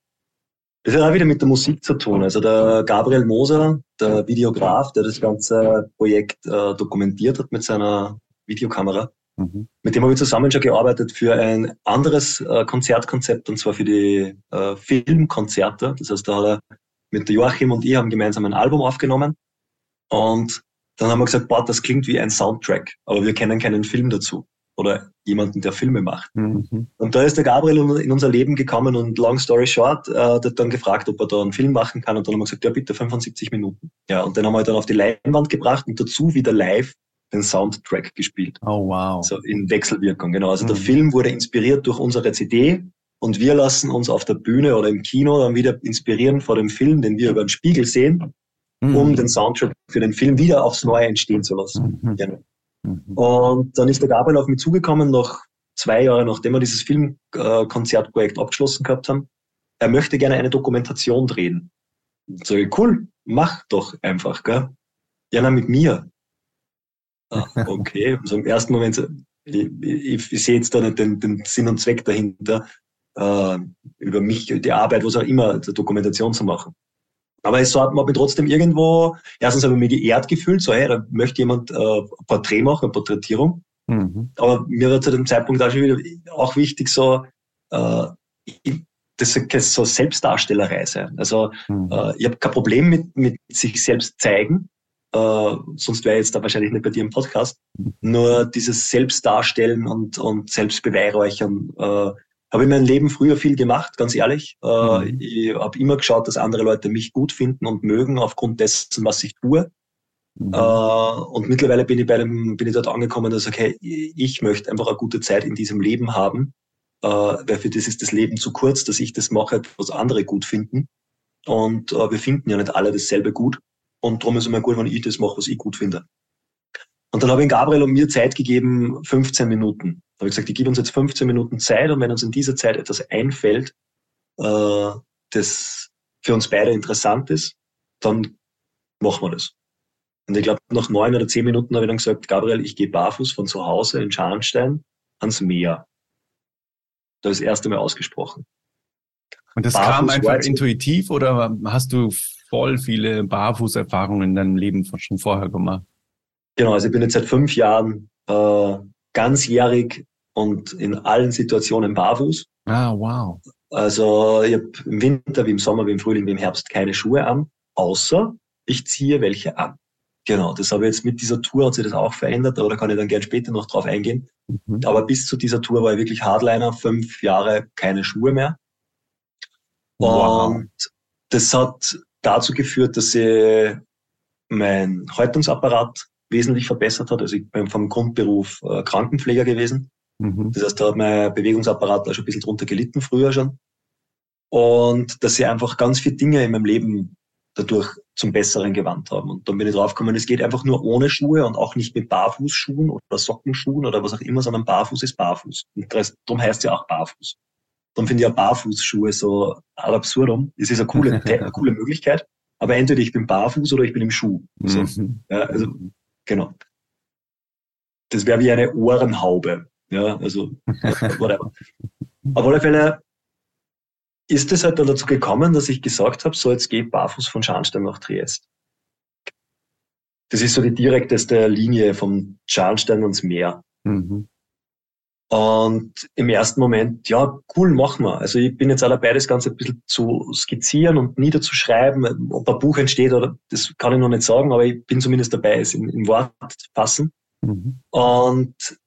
das hat auch wieder mit der Musik zu tun. Also der Gabriel Moser, der Videograf, der das ganze Projekt äh, dokumentiert hat mit seiner Videokamera, mhm. mit dem habe ich zusammen schon gearbeitet für ein anderes äh, Konzertkonzept, und zwar für die äh, Filmkonzerte. Das heißt, da hat er mit Joachim und ich haben gemeinsam ein Album aufgenommen und dann haben wir gesagt, boah, das klingt wie ein Soundtrack, aber wir kennen keinen Film dazu oder jemanden, der Filme macht. Mhm. Und da ist der Gabriel in unser Leben gekommen und long story short, äh, der hat dann gefragt, ob er da einen Film machen kann, und dann haben wir gesagt, ja bitte, fünfundsiebzig Minuten. Ja, und den haben wir dann auf die Leinwand gebracht und dazu wieder live den Soundtrack gespielt. Oh wow. So in Wechselwirkung, genau. Also mhm. der Film wurde inspiriert durch unsere C D und wir lassen uns auf der Bühne oder im Kino dann wieder inspirieren vor dem Film, den wir über den Spiegel sehen, mhm. um den Soundtrack für den Film wieder aufs Neue entstehen zu lassen. Mhm. Genau. Und dann ist der Gabriel auf mich zugekommen, nach zwei Jahren, nachdem wir dieses Filmkonzertprojekt abgeschlossen gehabt haben. Er möchte gerne eine Dokumentation drehen. Ich sage, cool, mach doch einfach, gell? Ja, na, mit mir. Ah, okay. Also im ersten Moment, ich, ich, ich sehe jetzt da nicht den, den Sinn und Zweck dahinter, äh, über mich, die Arbeit, was auch immer, die Dokumentation zu machen. Aber es hat mich trotzdem irgendwo, erstens habe ich mich geehrt gefühlt, so hey, da möchte jemand äh, ein Porträt machen, eine Porträtierung. Mhm. Aber mir war zu dem Zeitpunkt auch schon wieder auch wichtig, so, äh, das soll so Selbstdarstellerei sein. Also mhm. äh, ich habe kein Problem mit, mit sich selbst zeigen, äh, sonst wäre ich jetzt da wahrscheinlich nicht bei dir im Podcast. Mhm. Nur dieses Selbstdarstellen und, und Selbstbeweihräuchern, äh, habe ich mein Leben früher viel gemacht, ganz ehrlich. Mhm. Ich habe immer geschaut, dass andere Leute mich gut finden und mögen, aufgrund dessen, was ich tue. Mhm. Und mittlerweile bin ich, bei dem, bin ich dort angekommen, dass ich sage, hey, ich möchte einfach eine gute Zeit in diesem Leben haben, weil für das ist das Leben zu kurz, dass ich das mache, was andere gut finden. Und wir finden ja nicht alle dasselbe gut. Und darum ist es immer gut, wenn ich das mache, was ich gut finde. Und dann habe ich Gabriel und mir Zeit gegeben, fünfzehn Minuten. Da habe ich gesagt, ich gebe uns jetzt fünfzehn Minuten Zeit, und wenn uns in dieser Zeit etwas einfällt, äh, das für uns beide interessant ist, dann machen wir das. Und ich glaube, nach neun oder zehn Minuten habe ich dann gesagt, Gabriel, ich gehe barfuß von zu Hause in Scharnstein ans Meer. Da habe ich das erste Mal ausgesprochen. Und das barfuß kam einfach intuitiv, oder hast du voll viele Barfußerfahrungen in deinem Leben schon vorher gemacht? Genau, also ich bin jetzt seit fünf Jahren äh, ganzjährig und in allen Situationen barfuß. Ah, wow. Also ich habe im Winter, wie im Sommer, wie im Frühling, wie im Herbst keine Schuhe an, außer ich ziehe welche an. Genau, das habe ich jetzt mit dieser Tour, hat sich das auch verändert, aber da kann ich dann gern später noch drauf eingehen. Mhm. Aber bis zu dieser Tour war ich wirklich Hardliner, fünf Jahre keine Schuhe mehr. Und wow. Das hat dazu geführt, dass ich mein Häutungsapparat wesentlich verbessert hat. Also ich bin vom Grundberuf äh, Krankenpfleger gewesen. Mhm. Das heißt, da hat mein Bewegungsapparat auch schon ein bisschen drunter gelitten, früher schon. Und dass sie einfach ganz viele Dinge in meinem Leben dadurch zum Besseren gewandt haben. Und dann bin ich draufgekommen, es geht einfach nur ohne Schuhe und auch nicht mit Barfußschuhen oder Sockenschuhen oder was auch immer, sondern Barfuß ist Barfuß. Und darum heißt ja auch Barfuß. Dann finde ich ja Barfußschuhe so ad absurdum. Es ist eine coole, eine coole Möglichkeit. Aber entweder ich bin barfuß oder ich bin im Schuh. So. Mhm. Ja, also genau. Das wäre wie eine Ohrenhaube. Ja, also, whatever. Auf alle Fälle ist es halt dann dazu gekommen, dass ich gesagt habe, so jetzt gehe ich barfuß von Scharnstein nach Triest. Das ist so die direkteste Linie vom Scharnstein ans Meer. Mhm. Und im ersten Moment, ja, cool, machen wir. Also ich bin jetzt auch dabei, das Ganze ein bisschen zu skizzieren und niederzuschreiben. Ob ein Buch entsteht, oder das kann ich noch nicht sagen, aber ich bin zumindest dabei, es in, in Wort zu fassen. Mhm. Und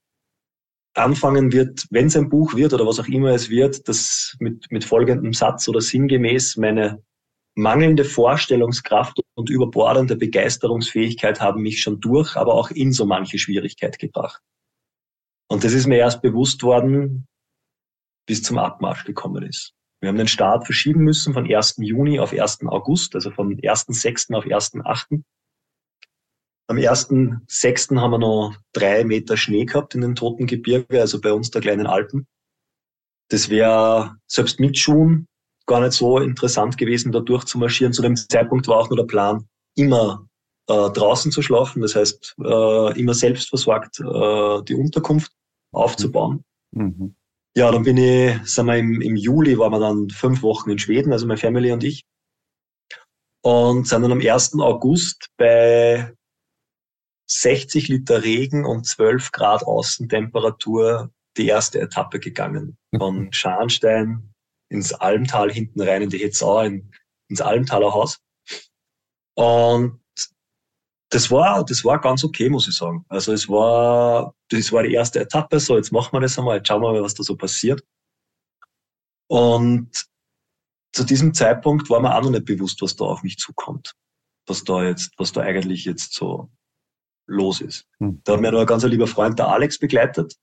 anfangen wird, wenn es ein Buch wird oder was auch immer es wird, das mit, mit folgendem Satz oder sinngemäß: Meine mangelnde Vorstellungskraft und überbordende Begeisterungsfähigkeit haben mich schon durch, aber auch in so manche Schwierigkeit gebracht. Und das ist mir erst bewusst worden, bis zum Abmarsch gekommen ist. Wir haben den Start verschieben müssen von ersten Juni auf ersten August, also von ersten sechsten auf ersten achten Am ersten sechsten haben wir noch drei Meter Schnee gehabt in den Toten Gebirge, also bei uns der kleinen Alpen. Das wäre selbst mit Schuhen gar nicht so interessant gewesen, da durchzumarschieren. Zu dem Zeitpunkt war auch nur der Plan, immer äh, draußen zu schlafen, das heißt äh, immer selbstversorgt äh, die Unterkunft aufzubauen. Mhm. Ja, dann bin ich, sagen wir, im, im Juli waren wir dann fünf Wochen in Schweden, also meine Family und ich. Und sind dann am ersten August bei sechzig Liter Regen und zwölf Grad Außentemperatur die erste Etappe gegangen. Von Scharnstein ins Almtal, hinten rein in die Hetzau, in, ins Almtaler Haus. Und das war, das war ganz okay, muss ich sagen. Also es war, das war die erste Etappe, so jetzt machen wir das einmal, jetzt schauen wir mal, was da so passiert. Und zu diesem Zeitpunkt war mir auch noch nicht bewusst, was da auf mich zukommt. Was da jetzt, was da eigentlich jetzt so los ist. Da hat mir noch ein ganz lieber Freund, der Alex, begleitet,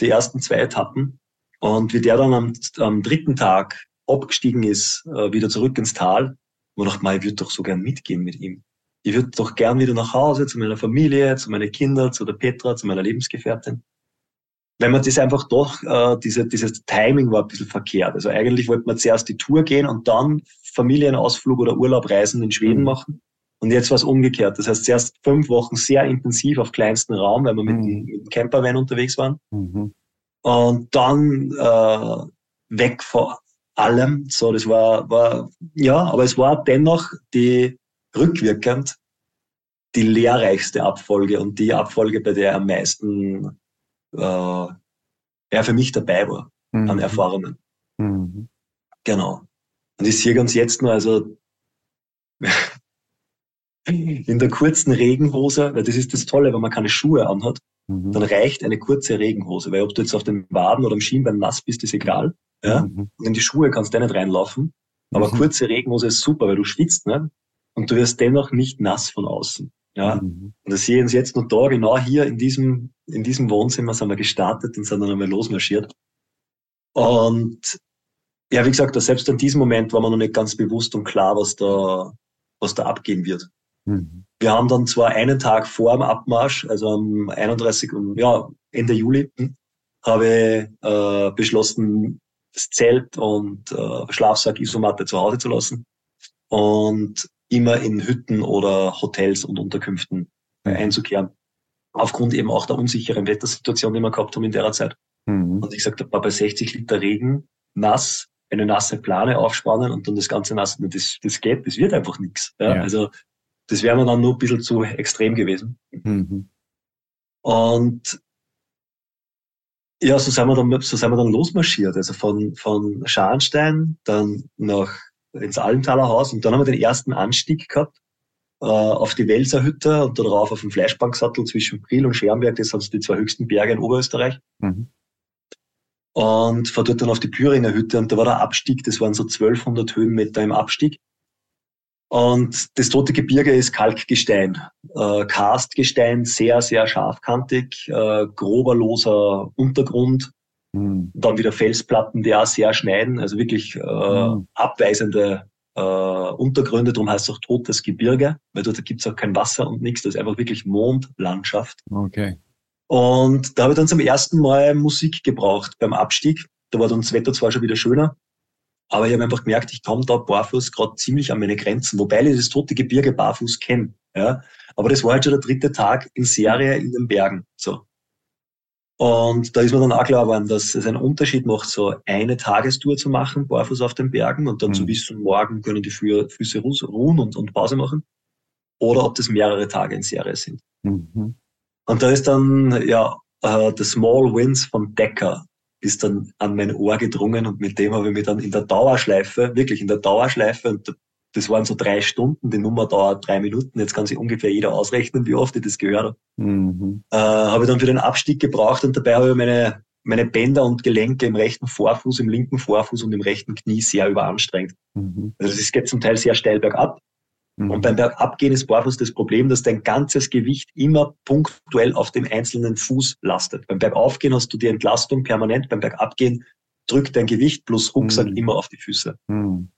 die ersten zwei Etappen. Und wie der dann am, am dritten Tag abgestiegen ist, äh, wieder zurück ins Tal, wo ich dachte, man, ich würde doch so gern mitgehen mit ihm. Ich würde doch gern wieder nach Hause, zu meiner Familie, zu meinen Kindern, zu der Petra, zu meiner Lebensgefährtin. Wenn man das einfach doch, äh, diese, dieses Timing war ein bisschen verkehrt. Also eigentlich wollte man zuerst die Tour gehen und dann Familienausflug oder Urlaub, Reisen in Schweden mhm. machen. Und jetzt war es umgekehrt. Das heißt, zuerst fünf Wochen sehr intensiv auf kleinsten Raum, weil wir mit, mhm. mit dem Campervan unterwegs waren. Mhm. Und dann äh, weg von allem. So, das war, war, ja, aber es war dennoch die rückwirkend die lehrreichste Abfolge und die Abfolge, bei der am meisten äh, er für mich dabei war mhm. an Erfahrungen. Mhm. Genau. Und ich sehe ganz jetzt nur, also in der kurzen Regenhose, weil das ist das Tolle, wenn man keine Schuhe anhat, mhm. dann reicht eine kurze Regenhose, weil ob du jetzt auf den Waden oder am Schienbein nass bist, ist egal. Ja? Mhm. Und in die Schuhe kannst du nicht reinlaufen, aber mhm. kurze Regenhose ist super, weil du schwitzt nicht und du wirst dennoch nicht nass von außen. Ja? Mhm. Und das sehen Sie jetzt noch da, genau hier in diesem, in diesem Wohnzimmer sind wir gestartet und sind dann einmal losmarschiert. Und ja, wie gesagt, selbst in diesem Moment war man noch nicht ganz bewusst und klar, was da, was da abgehen wird. Wir haben dann zwar einen Tag vor dem Abmarsch, also am einunddreißigsten ja, Ende Juli, habe ich äh, beschlossen, das Zelt und äh, Schlafsack, Isomatte zu Hause zu lassen und immer in Hütten oder Hotels und Unterkünften ja. einzukehren. Aufgrund eben auch der unsicheren Wettersituation, die wir gehabt haben in der Zeit. Mhm. Und ich sagte, bei sechzig Liter Regen, nass, eine nasse Plane aufspannen und dann das ganze nass, das, das geht, das wird einfach nichts. Ja? Ja. Also das wäre mir dann nur ein bisschen zu extrem gewesen. Mhm. Und ja, so sind wir dann, so sind wir dann losmarschiert. Also von, von Scharnstein dann nach ins Almtaler Haus und dann haben wir den ersten Anstieg gehabt äh, auf die Welser Hütte und dann rauf auf den Fleischbanksattel zwischen Priel und Schernberg. Das sind die zwei höchsten Berge in Oberösterreich. Mhm. Und fahr dort dann auf die Püringer Hütte und da war der Abstieg, das waren so zwölfhundert Höhenmeter im Abstieg. Und das Tote Gebirge ist Kalkgestein, äh, Karstgestein, sehr, sehr scharfkantig, äh, grober, loser Untergrund, mhm. dann wieder Felsplatten, die auch sehr schneiden, also wirklich äh, mhm. abweisende äh, Untergründe, darum heißt es auch Totes Gebirge, weil dort gibt es auch kein Wasser und nichts, das ist einfach wirklich Mondlandschaft. Okay. Und da habe ich dann zum ersten Mal Musik gebraucht beim Abstieg, da war dann das Wetter zwar schon wieder schöner, aber ich habe einfach gemerkt, ich komme da barfuß gerade ziemlich an meine Grenzen, wobei ich das Tote Gebirge barfuß kenne. Ja? Aber das war halt schon der dritte Tag in Serie in den Bergen. So. Und da ist mir dann auch klar geworden, dass es einen Unterschied macht, so eine Tagestour zu machen, barfuß auf den Bergen und dann mhm. zu wissen, morgen können die Fü- Füße ruhen und, und Pause machen. Oder ob das mehrere Tage in Serie sind. Mhm. Und da ist dann ja äh, The Small Winds von Decker ist dann an mein Ohr gedrungen und mit dem habe ich mich dann in der Dauerschleife, wirklich in der Dauerschleife, und das waren so drei Stunden, die Nummer dauert drei Minuten, jetzt kann sich ungefähr jeder ausrechnen, wie oft ich das gehört habe. Mhm. Äh, habe ich dann für den Abstieg gebraucht und dabei habe ich meine, meine Bänder und Gelenke im rechten Vorfuß, im linken Vorfuß und im rechten Knie sehr überanstrengt. Mhm. Also es geht zum Teil sehr steil bergab. Mhm. Und beim Bergabgehen ist barfuß das Problem, dass dein ganzes Gewicht immer punktuell auf dem einzelnen Fuß lastet. Beim Bergaufgehen hast du die Entlastung permanent, beim Bergabgehen drückt dein Gewicht plus Rucksack mhm. immer auf die Füße. Mhm.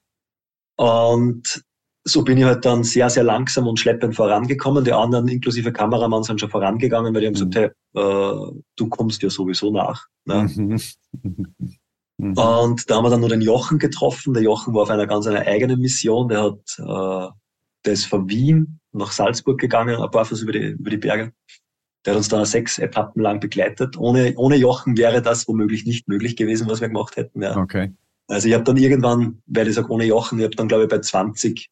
Und so bin ich halt dann sehr, sehr langsam und schleppend vorangekommen. Die anderen, inklusive Kameramann, sind schon vorangegangen, weil die haben gesagt, hey, äh, du kommst ja sowieso nach. Ne? Mhm. Mhm. Und da haben wir dann noch den Jochen getroffen. Der Jochen war auf einer ganz einer eigenen Mission. Der hat... Äh, Der ist von Wien nach Salzburg gegangen, ein paar Fuß über die, über die Berge. Der hat uns dann sechs Etappen lang begleitet. Ohne, ohne Jochen wäre das womöglich nicht möglich gewesen, was wir gemacht hätten. Ja. Okay. Also ich habe dann irgendwann, weil ich sage ohne Jochen, ich habe dann glaube ich bei zwanzig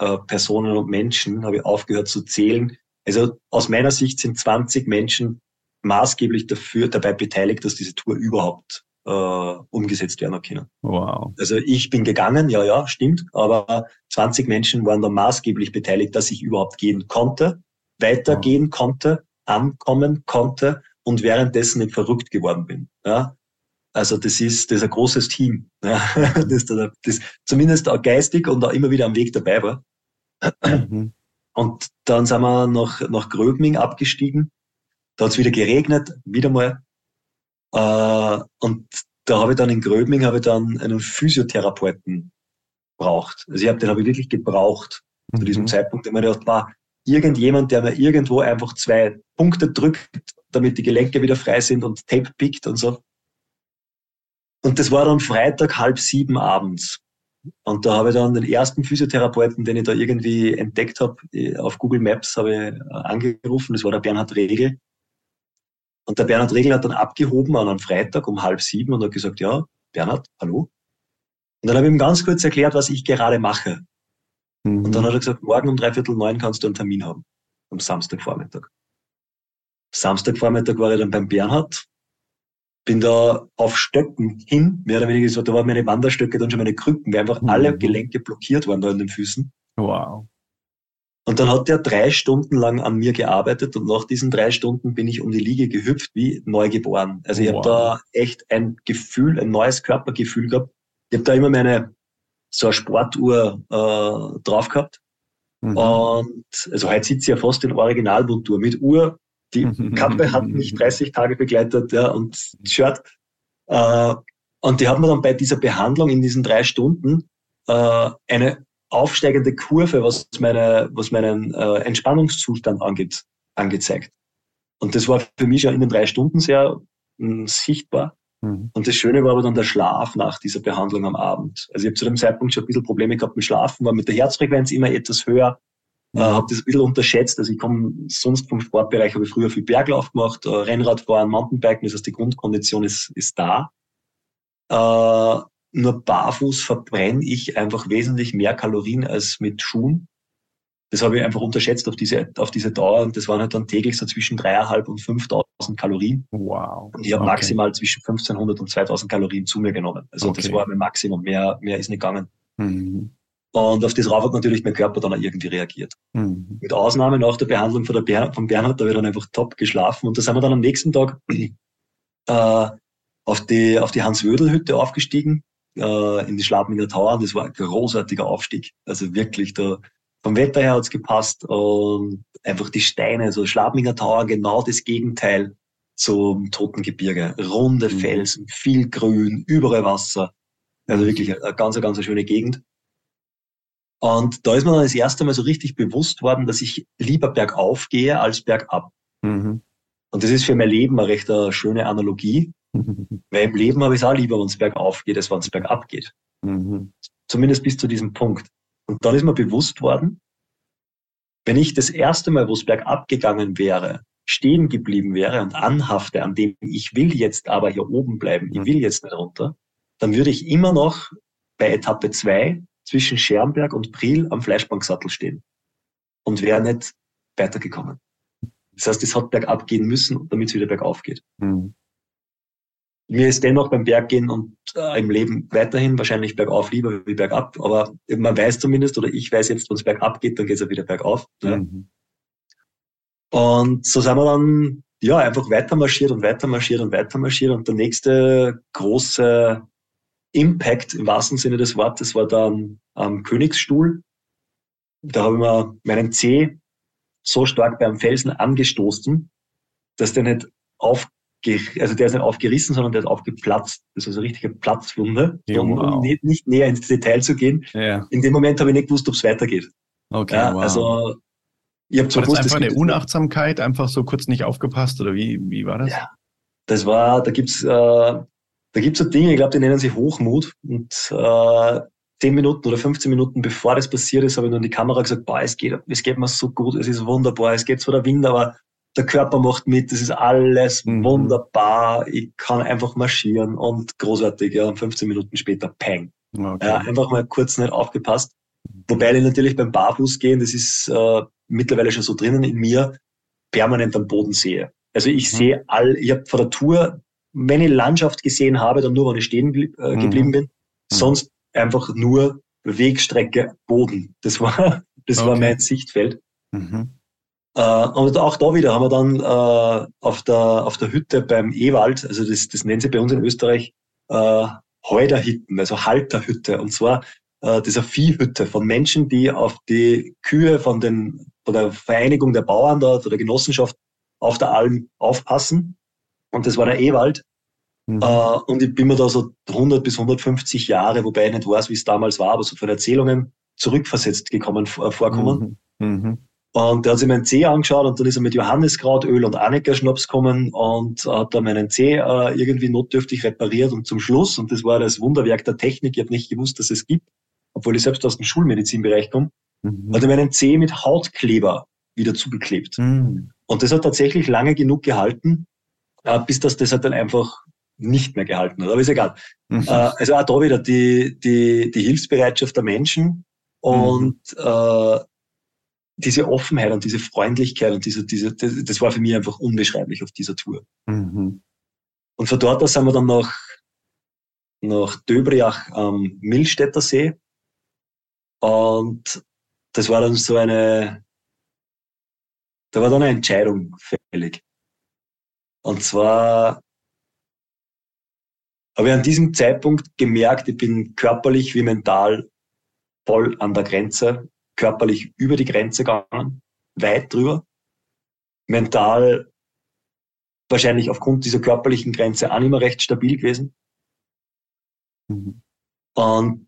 äh, Personen und Menschen habe ich aufgehört zu zählen. Also aus meiner Sicht sind zwanzig Menschen maßgeblich dafür dabei beteiligt, dass diese Tour überhaupt Äh, umgesetzt werden können. Wow. Also ich bin gegangen, ja, ja, stimmt, aber zwanzig Menschen waren da maßgeblich beteiligt, dass ich überhaupt gehen konnte, weitergehen wow. konnte, ankommen konnte und währenddessen nicht verrückt geworden bin. Ja? Also das ist, das ist ein großes Team, ja? das, das, das zumindest auch geistig und auch immer wieder am Weg dabei war. Mhm. Und dann sind wir nach, nach Gröbming abgestiegen, da hat es wieder geregnet, wieder mal. Uh, und da habe ich dann in Gröbming habe ich dann einen Physiotherapeuten gebraucht. Also ich habe den habe ich wirklich gebraucht mhm. zu diesem Zeitpunkt. Ich habe mir gedacht, war irgendjemand, der mir irgendwo einfach zwei Punkte drückt, damit die Gelenke wieder frei sind und Tape pickt und so. Und das war dann Freitag halb sieben abends. Und da habe ich dann den ersten Physiotherapeuten, den ich da irgendwie entdeckt habe, auf Google Maps habe ich angerufen. Das war der Bernhard Regel. Und der Bernhard Regel hat dann abgehoben an einem Freitag um halb sieben und hat gesagt, ja, Bernhard, hallo. Und dann habe ich ihm ganz kurz erklärt, was ich gerade mache. Mhm. Und dann hat er gesagt, morgen um dreiviertel neun kannst du einen Termin haben, am Samstagvormittag. Samstagvormittag war ich dann beim Bernhard, bin da auf Stöcken hin, mehr oder weniger, da waren meine Wanderstöcke dann schon meine Krücken, weil einfach mhm. alle Gelenke blockiert waren da in den Füßen. Wow. Und dann hat der drei Stunden lang an mir gearbeitet und nach diesen drei Stunden bin ich um die Liege gehüpft wie neugeboren. Also ich wow. habe da echt ein Gefühl, ein neues Körpergefühl gehabt. Ich habe da immer meine so eine Sportuhr äh, drauf gehabt. Mhm. Und also heute sitze ich ja fast in Originalmontur mit Uhr. Die Kappe hat mich dreißig Tage begleitet, ja, und Shirt. Äh, und die hat mir dann bei dieser Behandlung in diesen drei Stunden äh, eine aufsteigende Kurve, was meine, was meinen äh, Entspannungszustand angeht, angezeigt. Und das war für mich schon in den drei Stunden sehr mh, sichtbar. Mhm. Und das Schöne war aber dann der Schlaf nach dieser Behandlung am Abend. Also ich habe zu dem Zeitpunkt schon ein bisschen Probleme gehabt mit Schlafen, war mit der Herzfrequenz immer etwas höher, mhm. äh, habe das ein bisschen unterschätzt. Also ich komme sonst vom Sportbereich, habe ich früher viel Berglauf gemacht, äh, Rennradfahren, Mountainbiken, das heißt die Grundkondition ist, ist da. Äh, Nur barfuß verbrenne ich einfach wesentlich mehr Kalorien als mit Schuhen. Das habe ich einfach unterschätzt auf diese, auf diese Dauer. Und das waren halt dann täglich so zwischen dreieinhalb und fünftausend Kalorien. Wow. Und ich habe okay. maximal zwischen fünfzehnhundert und zweitausend Kalorien zu mir genommen. Also okay. das war mein Maximum. Mehr, mehr ist nicht gegangen. Mhm. Und auf das rauf hat natürlich mein Körper dann auch irgendwie reagiert. Mhm. Mit Ausnahme nach der Behandlung von, der Ber- von Bernhard, da habe ich dann einfach top geschlafen. Und da sind wir dann am nächsten Tag äh, auf die, auf die Hans-Wödel-Hütte aufgestiegen. In die Schladminger Tauern, das war ein großartiger Aufstieg. Also wirklich, da vom Wetter her hat's gepasst und einfach die Steine, so Schladminger Tauern, genau das Gegenteil zum Toten Gebirge. Runde mhm. Felsen, viel Grün, überall Wasser. Also wirklich eine ganz, ganz schöne Gegend. Und da ist mir dann das erste Mal so richtig bewusst worden, dass ich lieber bergauf gehe als bergab. Mhm. Und das ist für mein Leben eine recht eine schöne Analogie. Weil im Leben habe ich es auch lieber, wenn es bergauf geht, als wenn es bergab geht. Mhm. Zumindest bis zu diesem Punkt. Und dann ist mir bewusst worden, wenn ich das erste Mal, wo es bergab gegangen wäre, stehen geblieben wäre und anhafte an dem, ich will jetzt aber hier oben bleiben, ich will jetzt nicht runter, dann würde ich immer noch bei Etappe zwei zwischen Schernberg und Priel am Fleischbanksattel stehen und wäre nicht weitergekommen. Das heißt, es hat bergab gehen müssen, damit es wieder bergauf geht. Mhm. Mir ist dennoch beim Berggehen und äh, im Leben weiterhin wahrscheinlich bergauf lieber wie bergab, aber man weiß zumindest, oder ich weiß jetzt, wenn es bergab geht, dann geht es ja wieder bergauf. Ja. Mhm. Und so sind wir dann ja einfach weiter marschiert und weiter marschiert und weiter marschiert und der nächste große Impact im wahrsten Sinne des Wortes war dann am Königsstuhl. Da habe ich mir meinen Zeh so stark beim Felsen angestoßen, dass der nicht auf Also der ist nicht aufgerissen, sondern der ist aufgeplatzt. Das ist also eine richtige Platzwunde, ja, um, wow. um nicht, nicht näher ins Detail zu gehen. Ja. In dem Moment habe ich nicht gewusst, ob es weitergeht. Okay, ja, wow. Also ich habe so gewusst, das ist einfach eine Unachtsamkeit, einfach so kurz nicht aufgepasst, oder wie, wie war das? Ja, das war, da gibt's, äh, da gibt's so Dinge, ich glaube, die nennen sie Hochmut. Und äh, zehn Minuten oder fünfzehn Minuten bevor das passiert ist, habe ich nur in die Kamera gesagt, boah, es geht, es geht mir so gut, es ist wunderbar, es geht zwar der Wind, aber der Körper macht mit, das ist alles mhm. wunderbar, ich kann einfach marschieren und großartig, ja, fünfzehn Minuten später, peng. Okay. Ja, einfach mal kurz nicht aufgepasst. Wobei ich natürlich beim Barfußgehen, das ist äh, mittlerweile schon so drinnen in mir, permanent am Boden sehe. Also ich mhm. sehe all, ich habe von der Tour, wenn ich Landschaft gesehen habe, dann nur, wenn ich stehen ge- äh, geblieben mhm. bin, sonst einfach nur Wegstrecke, Boden. Das war, das okay. war mein Sichtfeld. Mhm. Äh, und auch da wieder haben wir dann äh, auf der auf der Hütte beim Ewald, also das, das nennen sie bei uns in Österreich äh, Heuderhütten, also Halterhütte. Und zwar äh, das ist eine Viehhütte von Menschen, die auf die Kühe von den von der Vereinigung der Bauern dort oder Genossenschaft auf der Alm aufpassen. Und das war der Ewald. Mhm. Äh, und ich bin mir da so hundert bis hundertfünfzig Jahre, wobei ich nicht weiß, wie es damals war, aber so von Erzählungen zurückversetzt gekommen äh, vorkommen. Mhm. Mhm. Und der hat sich meinen Zeh angeschaut und dann ist er mit Johanniskrautöl und Anecker-Schnaps gekommen und hat dann meinen Zeh äh, irgendwie notdürftig repariert. Und zum Schluss, und das war das Wunderwerk der Technik, ich habe nicht gewusst, dass es gibt, obwohl ich selbst aus dem Schulmedizinbereich komme, mhm. hat er meinen Zeh mit Hautkleber wieder zugeklebt. Mhm. Und das hat tatsächlich lange genug gehalten, äh, bis das, das hat dann einfach nicht mehr gehalten hat. Aber ist egal. Mhm. Äh, also auch da wieder die, die, die Hilfsbereitschaft der Menschen und mhm. äh, diese Offenheit und diese Freundlichkeit und diese, diese, das, das war für mich einfach unbeschreiblich auf dieser Tour. Mhm. Und von dort aus sind wir dann nach, nach Döbriach am Millstätter See. Und das war dann so eine, da war dann eine Entscheidung fällig. Und zwar habe ich an diesem Zeitpunkt gemerkt, ich bin körperlich wie mental voll an der Grenze. Körperlich über die Grenze gegangen, weit drüber, mental wahrscheinlich aufgrund dieser körperlichen Grenze auch immer recht stabil gewesen. Mhm. Und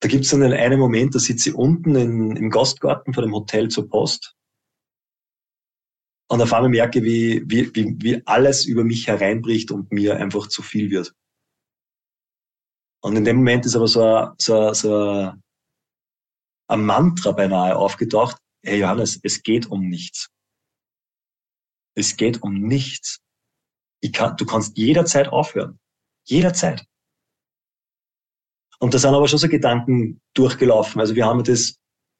da gibt's dann einen Moment, da sitze ich unten in, im Gastgarten vor dem Hotel zur Post und auf einmal merke ich, wie, wie, wie, wie alles über mich hereinbricht und mir einfach zu viel wird. Und in dem Moment ist aber so ein, so ein, so ein ein Mantra beinahe aufgetaucht, hey Johannes, es geht um nichts. Es geht um nichts. Ich kann, du kannst jederzeit aufhören. Jederzeit. Und da sind aber schon so Gedanken durchgelaufen. Also wir haben das,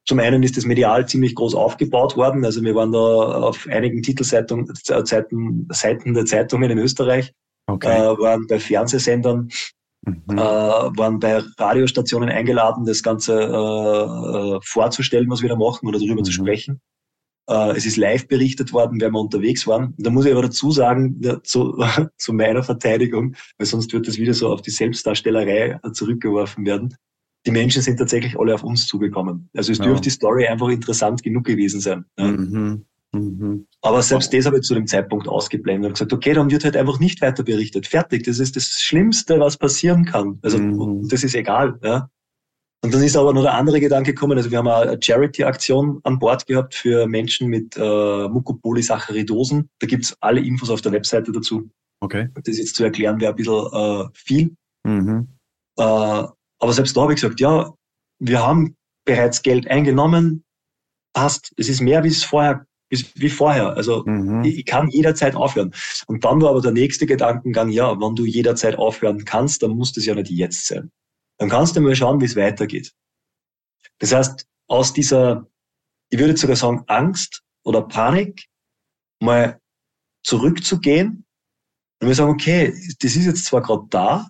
zum einen ist das medial ziemlich groß aufgebaut worden. Also wir waren da auf einigen Titelseiten, Seiten, Seiten der Zeitungen in Österreich, okay. äh, waren bei Fernsehsendern, Mhm. Äh, waren bei Radiostationen eingeladen, das Ganze äh, äh, vorzustellen, was wir da machen oder darüber mhm. zu sprechen. Äh, es ist live berichtet worden, wenn wir unterwegs waren. Da muss ich aber dazu sagen, ja, zu, zu meiner Verteidigung, weil sonst wird das wieder so auf die Selbstdarstellerei zurückgeworfen werden. Die Menschen sind tatsächlich alle auf uns zugekommen. Also es ja. dürfte die Story einfach interessant genug gewesen sein. Mhm. Mhm. Aber selbst das habe ich zu dem Zeitpunkt ausgeblendet und gesagt, okay, dann wird halt einfach nicht weiter berichtet. Fertig, das ist das Schlimmste, was passieren kann. Also mhm. das ist egal. Ja. Und dann ist aber noch der andere Gedanke gekommen. Also wir haben eine Charity-Aktion an Bord gehabt für Menschen mit äh, Mukopolysaccharidosen. Da gibt's alle Infos auf der Webseite dazu. Okay. Das jetzt zu erklären wäre ein bisschen äh, viel. Mhm. Äh, aber selbst da habe ich gesagt, ja, wir haben bereits Geld eingenommen. Passt, es ist mehr, wie es vorher wie vorher. Also mhm. ich kann jederzeit aufhören. Und dann war aber der nächste Gedankengang, ja, wenn du jederzeit aufhören kannst, dann muss das ja nicht jetzt sein. Dann kannst du mal schauen, wie es weitergeht. Das heißt, aus dieser, ich würde sogar sagen, Angst oder Panik mal zurückzugehen und mir sagen, okay, das ist jetzt zwar gerade da,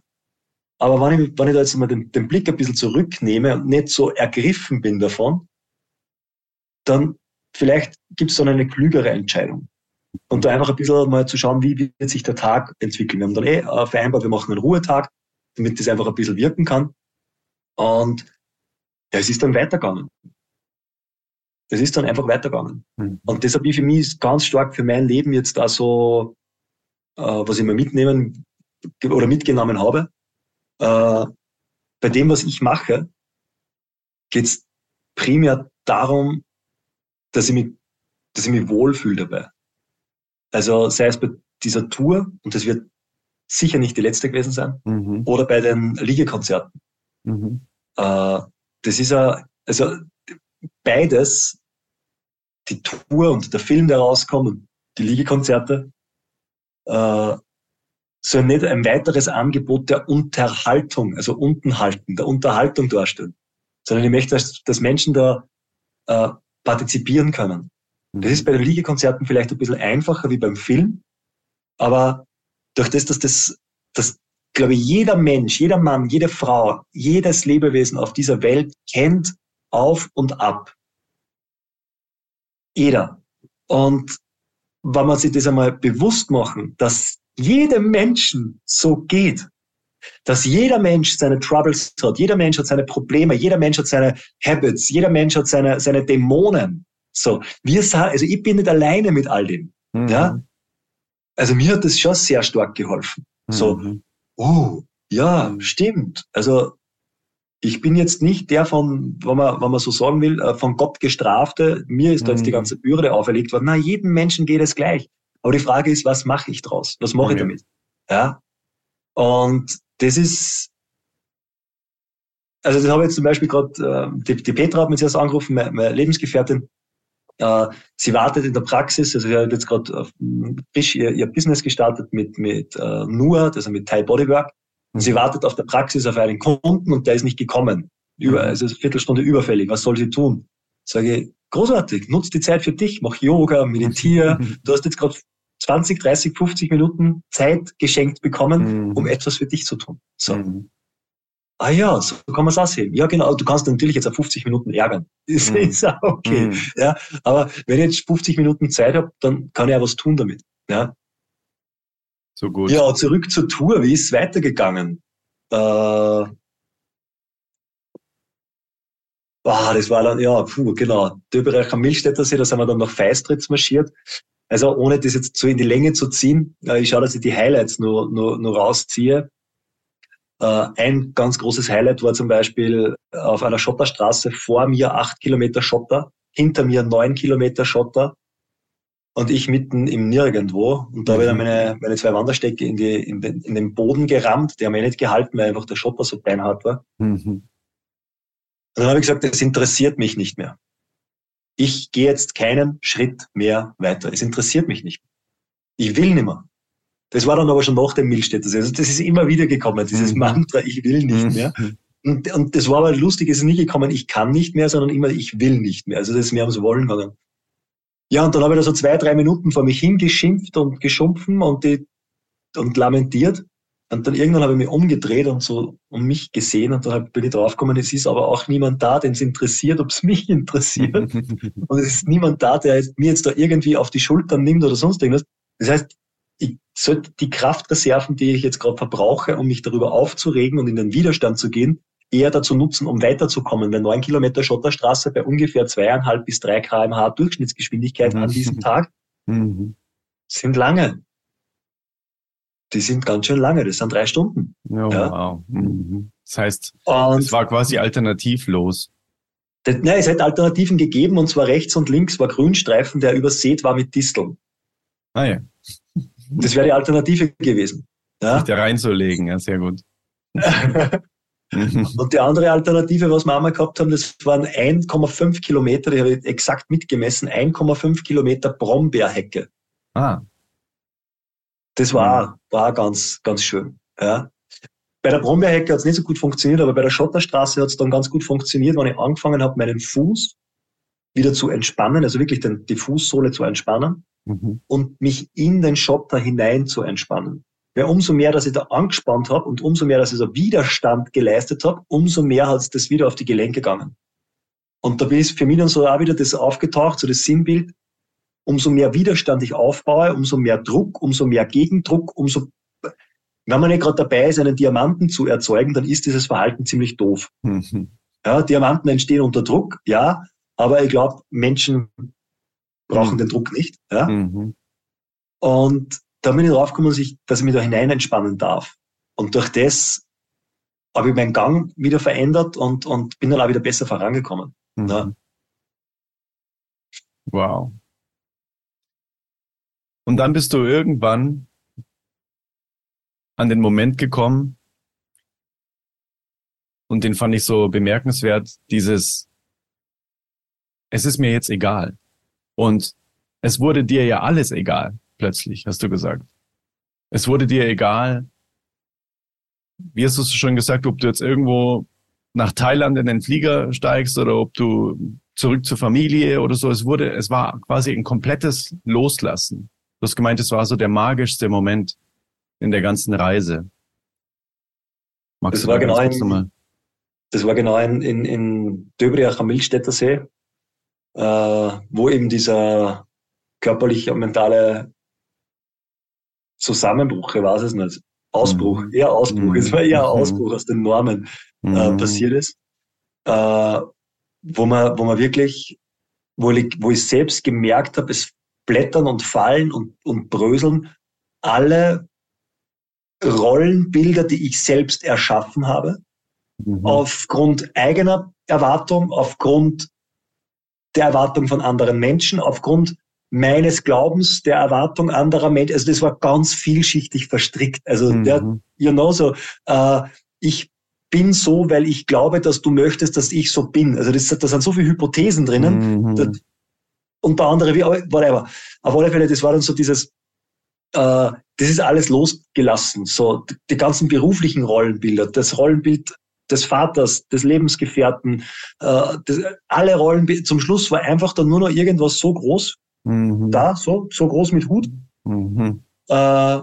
aber wenn ich, wenn ich da jetzt mal den, den Blick ein bisschen zurücknehme und nicht so ergriffen bin davon, dann vielleicht gibt es dann eine klügere Entscheidung. Und da einfach ein bisschen mal zu schauen, wie wird sich der Tag entwickeln. Wir haben dann eh vereinbart, wir machen einen Ruhetag, damit das einfach ein bisschen wirken kann. Und ja, es ist dann weitergegangen. Es ist dann einfach weitergegangen. Mhm. Und das habe ich für mich ganz stark für mein Leben jetzt da so, äh, was ich mir mitnehmen oder mitgenommen habe. Äh, bei dem, was ich mache, geht es primär darum, dass ich mich, dass ich mich wohlfühle dabei. Also sei es bei dieser Tour, und das wird sicher nicht die letzte gewesen sein, mhm. oder bei den Liegekonzerten. Mhm. Äh, das ist ja, also beides, die Tour und der Film, der rauskommt und die Liegekonzerte, äh, sollen nicht ein weiteres Angebot der Unterhaltung, also Untenhalten, der Unterhaltung darstellen, sondern ich möchte, dass, dass Menschen da äh, partizipieren können. Das ist bei den Liegekonzerten vielleicht ein bisschen einfacher wie beim Film, aber durch das, dass das, dass, glaube ich, jeder Mensch, jeder Mann, jede Frau, jedes Lebewesen auf dieser Welt kennt auf und ab. Jeder. Und wenn man sich das einmal bewusst machen, dass jedem Menschen so geht, dass jeder Mensch seine Troubles hat, jeder Mensch hat seine Probleme, jeder Mensch hat seine Habits, jeder Mensch hat seine, seine Dämonen. So, wir sah, also ich bin nicht alleine mit all dem. Mhm. Ja? Also mir hat das schon sehr stark geholfen. Mhm. So, oh, ja, mhm. stimmt. Also ich bin jetzt nicht der von, wenn man, wenn man so sagen will, von Gott Gestrafte. Mir ist mhm. da jetzt die ganze Bürde auferlegt worden. Na, jedem Menschen geht es gleich. Aber die Frage ist, was mache ich draus? Was mache mhm. ich damit? Ja? Und das ist, also das habe ich jetzt zum Beispiel gerade, die, die Petra hat mich zuerst angerufen, meine, meine Lebensgefährtin. Sie wartet in der Praxis, also sie hat jetzt gerade frisch ihr, ihr Business gestartet mit, mit uh, N U A, also mit Thai Bodywork. Und sie wartet auf der Praxis auf einen Kunden und der ist nicht gekommen. Über, also eine Viertelstunde überfällig. Was soll sie tun? Sage ich, großartig, nutz die Zeit für dich, mach Yoga, meditiere. Du hast jetzt gerade zwanzig, dreißig, fünfzig Minuten Zeit geschenkt bekommen, um etwas für dich zu tun. So. Ah ja, so kann man es auch sehen. Ja, genau, du kannst natürlich jetzt auf fünfzig Minuten ärgern. Das mm. ist auch okay. Mm. Ja, aber wenn ich jetzt fünfzig Minuten Zeit habe, dann kann ich auch was tun damit. Ja. So gut. Ja, zurück zur Tour. Wie ist es weitergegangen? Äh, oh, das war dann, ja, puh, genau. Döbriach am Millstätter See, da sind wir dann nach Feistritz marschiert. Also ohne das jetzt so in die Länge zu ziehen, ich schaue, dass ich die Highlights nur, nur, nur rausziehe. Ein ganz großes Highlight war zum Beispiel auf einer Schotterstraße vor mir acht Kilometer Schotter, hinter mir neun Kilometer Schotter und ich mitten im Nirgendwo. Und da mhm. habe ich dann meine, meine zwei Wanderstöcke in, die, in, den, in den Boden gerammt. Die haben mich nicht gehalten, weil einfach der Schotter so beinhart war. Mhm. Und dann habe ich gesagt, es interessiert mich nicht mehr. Ich gehe jetzt keinen Schritt mehr weiter. Es interessiert mich nicht. Ich will nicht mehr. Das war dann aber schon nach dem Millstätter See. Also das ist immer wieder gekommen, dieses mhm. Mantra, ich will nicht mehr. Und, und das war aber lustig, es ist nicht gekommen, ich kann nicht mehr, sondern immer, ich will nicht mehr. Also das ist mehr ums Wollen gegangen. Ja, und dann habe ich da so zwei, drei Minuten vor mich hingeschimpft und geschumpfen und, die, und lamentiert. Und dann irgendwann habe ich mich umgedreht und so um mich gesehen und dann bin ich draufgekommen, es ist aber auch niemand da, den es interessiert, ob es mich interessiert. Und es ist niemand da, der jetzt, mir jetzt da irgendwie auf die Schultern nimmt oder sonst irgendwas. Das heißt, ich sollte die Kraftreserven, die ich jetzt gerade verbrauche, um mich darüber aufzuregen und in den Widerstand zu gehen, eher dazu nutzen, um weiterzukommen. Weil neun Kilometer Schotterstraße bei ungefähr zweieinhalb bis drei kmh Durchschnittsgeschwindigkeit an diesem Tag mhm. sind lange. Die sind ganz schön lange, das sind drei Stunden. Oh, ja. Wow. Mhm. Das heißt, und es war quasi alternativlos. Das, nein, es hat Alternativen gegeben, und zwar rechts und links war Grünstreifen, der übersät war mit Disteln. Ah ja. Das wäre die Alternative gewesen. Ja? Sich da reinzulegen, ja, sehr gut. Und die andere Alternative, was wir einmal gehabt haben, das waren eineinhalb Kilometer, die habe ich exakt mitgemessen, eineinhalb Kilometer Brombeerhecke. Ah. Das war, war ganz, ganz schön. Ja. Bei der Brombeerhecke hat es nicht so gut funktioniert, aber bei der Schotterstraße hat es dann ganz gut funktioniert, wenn ich angefangen habe, meinen Fuß wieder zu entspannen, also wirklich den, die Fußsohle zu entspannen. mhm. und mich in den Shop da hinein zu entspannen. Weil umso mehr, dass ich da angespannt habe und umso mehr, dass ich da Widerstand geleistet habe, umso mehr hat es das wieder auf die Gelenke gegangen. Und da ist für mich dann so auch wieder das aufgetaucht, so das Sinnbild, umso mehr Widerstand ich aufbaue, umso mehr Druck, umso mehr Gegendruck, umso, wenn man nicht gerade dabei ist, einen Diamanten zu erzeugen, dann ist dieses Verhalten ziemlich doof. Mhm. Ja, Diamanten entstehen unter Druck, ja, aber ich glaube, Menschen brauchen mhm. den Druck nicht. Ja. Mhm. Und da bin ich drauf gekommen, dass ich, dass ich mich da hinein entspannen darf. Und durch das habe ich meinen Gang wieder verändert und, und bin dann auch wieder besser vorangekommen. Mhm. Ja. Wow. Und dann bist du irgendwann an den Moment gekommen, und den fand ich so bemerkenswert, dieses, es ist mir jetzt egal. Und es wurde dir ja alles egal, plötzlich, hast du gesagt. Es wurde dir egal, wie hast du es schon gesagt, ob du jetzt irgendwo nach Thailand in den Flieger steigst oder ob du zurück zur Familie oder so. Es wurde, es war quasi ein komplettes Loslassen. Du hast gemeint, es war so der magischste Moment in der ganzen Reise. Magst das, du war da genau ganz kurz nochmal? Das war genau in, in, in Döbriach am Millstätter See, äh, wo eben dieser körperliche und mentale Zusammenbruch, ich weiß es nicht, Ausbruch, mhm. eher Ausbruch, mhm. es war eher Ausbruch aus den Normen mhm. äh, passiert ist, äh, wo man, wo man wirklich, wo ich, wo ich selbst gemerkt habe, es Blättern und Fallen und, und Bröseln, alle Rollenbilder, die ich selbst erschaffen habe, mhm. aufgrund eigener Erwartung, aufgrund der Erwartung von anderen Menschen, aufgrund meines Glaubens, der Erwartung anderer Menschen. Also das war ganz vielschichtig verstrickt. Also, mhm. der, you know, so, äh, ich bin so, weil ich glaube, dass du möchtest, dass ich so bin. Also das, da sind so viele Hypothesen drinnen, mhm. das, unter anderem, wie, whatever. Auf alle Fälle, das war dann so dieses, äh, das ist alles losgelassen. So, die ganzen beruflichen Rollenbilder, das Rollenbild des Vaters, des Lebensgefährten, äh, das, alle Rollenbilder. Zum Schluss war einfach dann nur noch irgendwas so groß, mhm. da, so, so groß mit Hut. Mhm. Äh,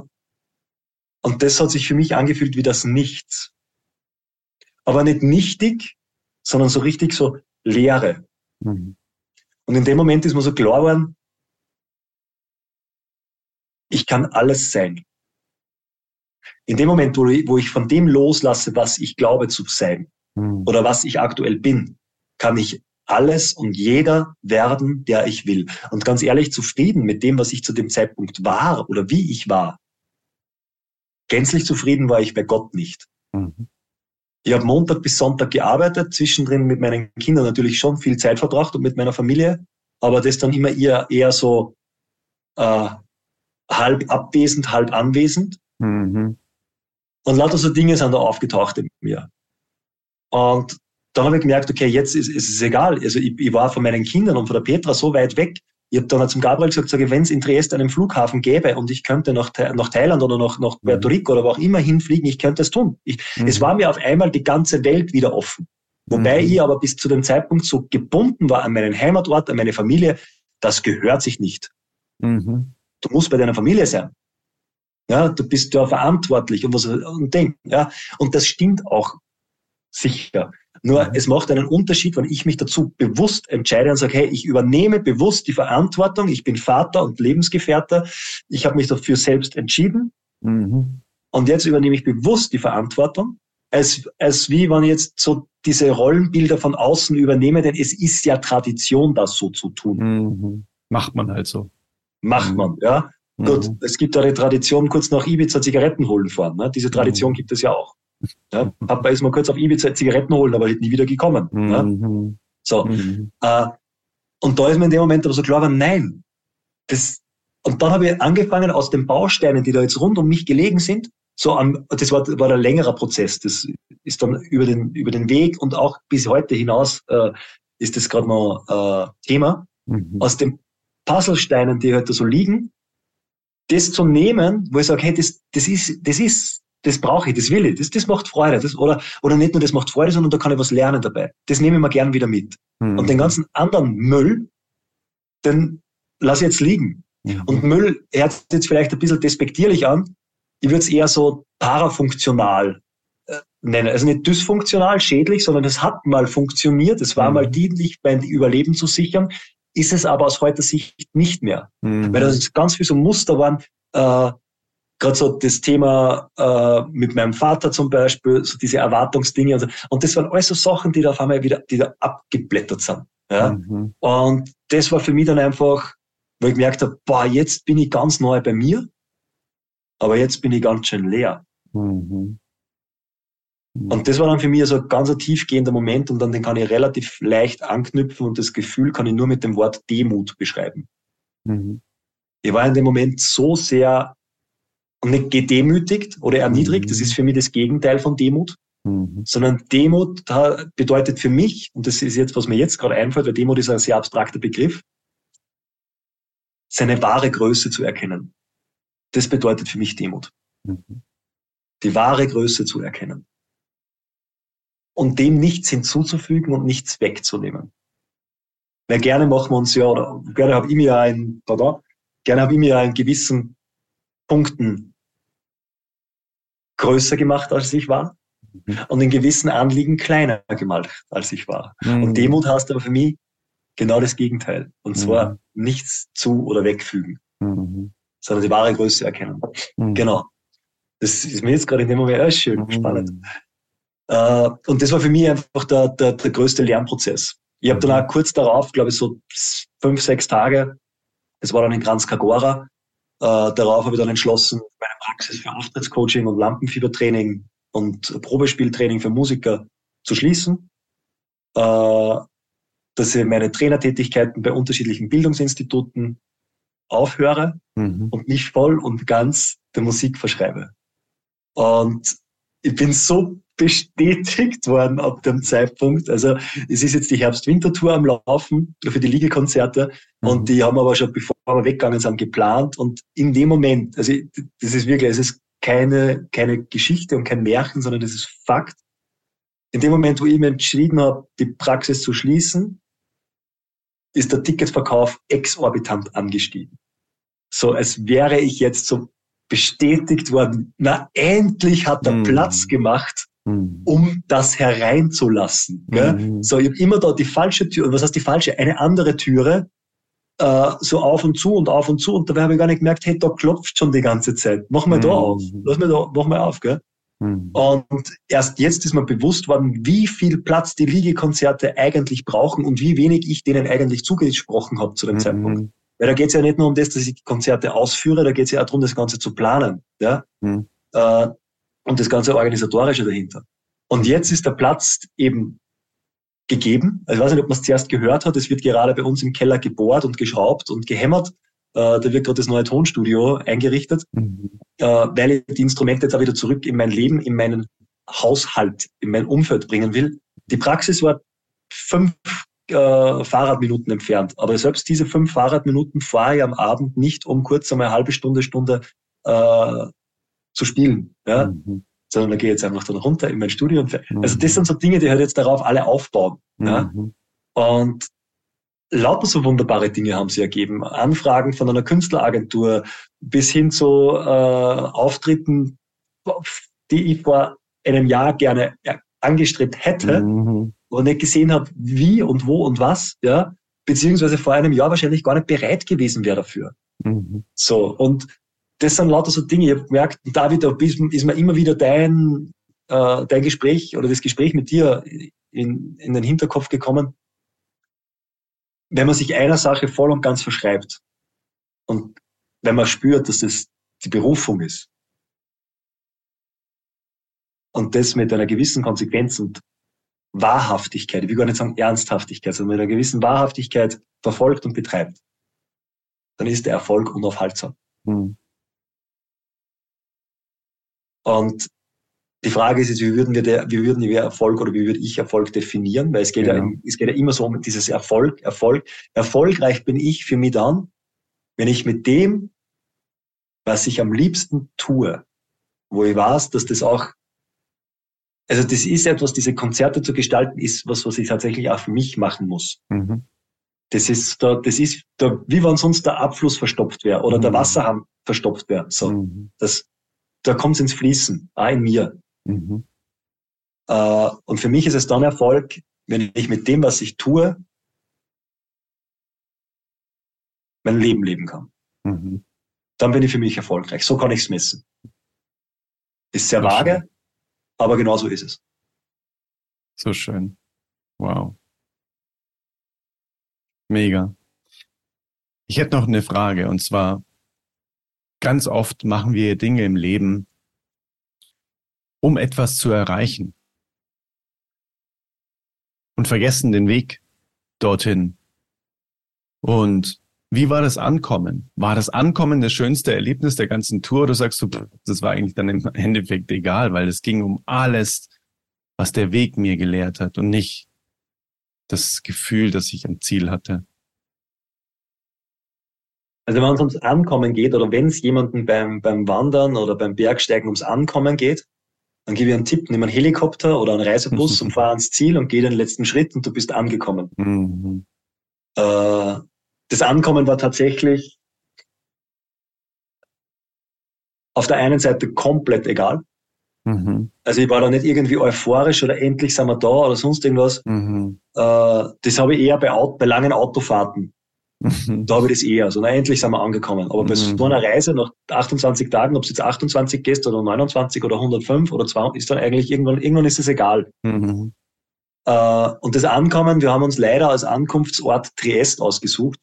und das hat sich für mich angefühlt wie das Nichts. Aber nicht nichtig, sondern so richtig so Leere. Mhm. Und in dem Moment ist mir so klar geworden, ich kann alles sein. In dem Moment, wo ich, wo ich von dem loslasse, was ich glaube zu sein mhm. oder was ich aktuell bin, kann ich alles und jeder werden, der ich will. Und ganz ehrlich, zufrieden mit dem, was ich zu dem Zeitpunkt war oder wie ich war. Gänzlich zufrieden war ich bei Gott nicht. Mhm. Ich habe Montag bis Sonntag gearbeitet, zwischendrin mit meinen Kindern natürlich schon viel Zeit verbracht und mit meiner Familie, aber das dann immer eher, eher so äh, halb abwesend, halb anwesend. Mhm. Und lauter so Dinge sind da aufgetaucht in mir. Und dann habe ich gemerkt, okay, jetzt ist, ist es egal. Also ich, ich war von meinen Kindern und von der Petra so weit weg. Ich habe dann zum Gabriel gesagt, sage, wenn es in Triest einen Flughafen gäbe und ich könnte nach, nach Thailand oder nach, nach Puerto Rico oder wo auch immer hinfliegen, ich könnte es tun. Ich, mhm. Es war mir auf einmal die ganze Welt wieder offen. Wobei mhm. ich aber bis zu dem Zeitpunkt so gebunden war an meinen Heimatort, an meine Familie, das gehört sich nicht. Mhm. Du musst bei deiner Familie sein. Ja, du bist ja verantwortlich und was und denk, ja. Und das stimmt auch sicher. Nur es macht einen Unterschied, wenn ich mich dazu bewusst entscheide und sage, hey, ich übernehme bewusst die Verantwortung, ich bin Vater und Lebensgefährter, ich habe mich dafür selbst entschieden mhm. und jetzt übernehme ich bewusst die Verantwortung, als, als wie wenn ich jetzt so diese Rollenbilder von außen übernehme, denn es ist ja Tradition, das so zu tun. Mhm. Macht man halt so. Macht mhm. man, ja. Mhm. Gut, es gibt da eine Tradition, kurz nach Ibiza Zigaretten holen fahren, ne? Diese Tradition mhm. gibt es ja auch. Ja, Papa ist mal kurz auf Ibiza Zigaretten holen, aber nie wieder gekommen. Mhm. Ja. So. Mhm. Äh, und da ist mir in dem Moment aber so klar, aber nein. Das, und dann habe ich angefangen, aus den Bausteinen, die da jetzt rund um mich gelegen sind, so an, das war, war ein längerer Prozess, das ist dann über den, über den Weg und auch bis heute hinaus äh, ist das gerade noch äh, Thema. Mhm. Aus den Puzzlesteinen, die heute so liegen, das zu nehmen, wo ich sage, hey, das, das ist, das ist, das brauche ich, das will ich, das, das macht Freude. Das, oder, oder nicht nur das macht Freude, sondern da kann ich was lernen dabei. Das nehme ich mir gern wieder mit. Mhm. Und den ganzen anderen Müll, den lasse ich jetzt liegen. Mhm. Und Müll hört sich jetzt vielleicht ein bisschen despektierlich an. Ich würde es eher so parafunktional äh, nennen. Also nicht dysfunktional, schädlich, sondern es hat mal funktioniert. Es war mhm. mal dienlich, mein Überleben zu sichern. Ist es aber aus heutiger Sicht nicht mehr. Mhm. Weil das ganz viel so Muster waren. Äh, Gerade so das Thema äh, mit meinem Vater zum Beispiel, so diese Erwartungsdinge. Und, so. Und das waren alles so Sachen, die da auf einmal wieder die da abgeblättert sind. Ja? Mhm. Und das war für mich dann einfach, wo ich gemerkt habe, boah, jetzt bin ich ganz neu bei mir, aber jetzt bin ich ganz schön leer. Mhm. Mhm. Und das war dann für mich so also ein ganz tiefgehender Moment und dann den kann ich relativ leicht anknüpfen und das Gefühl kann ich nur mit dem Wort Demut beschreiben. Mhm. Ich war in dem Moment so sehr nicht gedemütigt oder erniedrigt, mhm. das ist für mich das Gegenteil von Demut, mhm. sondern Demut bedeutet für mich, und das ist jetzt, was mir jetzt gerade einfällt, weil Demut ist ein sehr abstrakter Begriff, seine wahre Größe zu erkennen. Das bedeutet für mich Demut. Mhm. Die wahre Größe zu erkennen. Und dem nichts hinzuzufügen und nichts wegzunehmen. Weil gerne machen wir uns ja, oder gerne habe ich mir ja einen, gerne habe ich mir einen gewissen Punkten größer gemacht, als ich war, mhm. und in gewissen Anliegen kleiner gemacht, als ich war. Mhm. Und Demut heißt aber für mich genau das Gegenteil. Und mhm. zwar nichts zu- oder wegfügen, mhm. sondern die wahre Größe erkennen. Mhm. Genau. Das ist mir jetzt gerade in dem Moment auch schön mhm. spannend. Äh, und das war für mich einfach der, der, der größte Lernprozess. Ich habe dann auch kurz darauf, glaube ich, so fünf, sechs Tage, das war dann in Kranjska Gora, Äh, darauf habe ich dann entschlossen, meine Praxis für Auftrittscoaching und Lampenfiebertraining und Probespieltraining für Musiker zu schließen, äh, dass ich meine Trainertätigkeiten bei unterschiedlichen Bildungsinstituten aufhöre mhm. und mich voll und ganz der Musik verschreibe. Und ich bin so bestätigt worden ab dem Zeitpunkt. Also es ist jetzt die Herbst-Winter-Tour am Laufen für die Liegekonzerte mhm. und die haben aber schon, bevor wir weggegangen sind, geplant und in dem Moment, also das ist wirklich, es ist keine, keine Geschichte und kein Märchen, sondern das ist Fakt. In dem Moment, wo ich mir entschieden habe, die Praxis zu schließen, ist der Ticketverkauf exorbitant angestiegen. So, als wäre ich jetzt so bestätigt worden, na endlich hat er mhm. Platz gemacht, um das hereinzulassen. Gell? Mhm. So, ich habe immer da die falsche Tür, was heißt die falsche? Eine andere Türe, äh, so auf und zu und auf und zu. Und dabei habe ich gar nicht gemerkt, hey, da klopft schon die ganze Zeit. Mach mal mhm. da auf. Lass mal da, mach mal auf. Gell? Mhm. Und erst jetzt ist mir bewusst worden, wie viel Platz die Liegekonzerte eigentlich brauchen und wie wenig ich denen eigentlich zugesprochen habe zu dem mhm. Zeitpunkt. Weil da geht es ja nicht nur um das, dass ich die Konzerte ausführe, da geht es ja auch darum, das Ganze zu planen. Ja? Mhm. Äh, Und das ganze Organisatorische dahinter. Und jetzt ist der Platz eben gegeben. Also ich weiß nicht, ob man es zuerst gehört hat. Es wird gerade bei uns im Keller gebohrt und geschraubt und gehämmert. Äh, da wird gerade das neue Tonstudio eingerichtet, mhm. äh, weil ich die Instrumente jetzt auch wieder zurück in mein Leben, in meinen Haushalt, in mein Umfeld bringen will. Die Praxis war fünf äh, Fahrradminuten entfernt. Aber selbst diese fünf Fahrradminuten fahre ich am Abend nicht um kurz einmal eine halbe Stunde, Stunde äh, zu spielen, ja? mhm. sondern da gehe ich jetzt einfach dann runter in mein Studio. Und mhm. also das sind so Dinge, die halt jetzt darauf alle aufbauen. Mhm. Ja? Und lauter so wunderbare Dinge haben sie ergeben. Anfragen von einer Künstleragentur bis hin zu äh, Auftritten, die ich vor einem Jahr gerne angestrebt hätte, mhm. aber nicht gesehen habe, wie und wo und was, ja? beziehungsweise vor einem Jahr wahrscheinlich gar nicht bereit gewesen wäre dafür. Mhm. So, und das sind lauter so Dinge. Ich habe gemerkt, David, da ist mir immer wieder dein, äh, dein Gespräch oder das Gespräch mit dir in, in den Hinterkopf gekommen. Wenn man sich einer Sache voll und ganz verschreibt und wenn man spürt, dass das die Berufung ist und das mit einer gewissen Konsequenz und Wahrhaftigkeit, ich will gar nicht sagen Ernsthaftigkeit, sondern mit einer gewissen Wahrhaftigkeit verfolgt und betreibt, dann ist der Erfolg unaufhaltsam. Mhm. Und die Frage ist jetzt, wie würden wir, der, wie würden wir Erfolg oder wie würde ich Erfolg definieren? Weil es geht, ja. Ja, es geht ja immer so um dieses Erfolg, Erfolg. Erfolgreich bin ich für mich dann, wenn ich mit dem, was ich am liebsten tue, wo ich weiß, dass das auch, also das ist etwas, diese Konzerte zu gestalten, ist was, was ich tatsächlich auch für mich machen muss. Mhm. Das ist, da, das ist da, wie wenn sonst der Abfluss verstopft wäre oder mhm. der Wasserhahn verstopft wäre. So, mhm. das, da kommt es ins Fließen, auch in mir. Mhm. Uh, und für mich ist es dann Erfolg, wenn ich mit dem, was ich tue, mein Leben leben kann. Mhm. Dann bin ich für mich erfolgreich. So kann ich es messen. Ist sehr so vage, schön. Aber genau so ist es. So schön. Wow. Mega. Ich hätte noch eine Frage, und zwar, ganz oft machen wir Dinge im Leben, um etwas zu erreichen, und vergessen den Weg dorthin. Und wie war das Ankommen? War das Ankommen das schönste Erlebnis der ganzen Tour? Oder sagst du, das war eigentlich dann im Endeffekt egal, weil es ging um alles, was der Weg mir gelehrt hat und nicht das Gefühl, das ich am Ziel hatte? Also wenn es ums Ankommen geht oder wenn es jemandem beim, beim Wandern oder beim Bergsteigen ums Ankommen geht, dann gebe ich einen Tipp, nimm einen Helikopter oder einen Reisebus und fahr ans Ziel und geh den letzten Schritt und du bist angekommen. Mhm. Äh, das Ankommen war tatsächlich auf der einen Seite komplett egal. Mhm. Also ich war da nicht irgendwie euphorisch oder endlich sind wir da oder sonst irgendwas. Mhm. Äh, das habe ich eher bei, bei langen Autofahrten. Mhm. Da habe ich das eher. So, na, endlich sind wir angekommen. Aber bei mhm. so einer Reise nach achtundzwanzig Tagen, ob es jetzt achtundzwanzig gehst oder neunundzwanzig oder hundertfünf oder zweihundert, ist dann eigentlich irgendwann, irgendwann ist es egal. Mhm. Äh, und das Ankommen, wir haben uns leider als Ankunftsort Triest ausgesucht.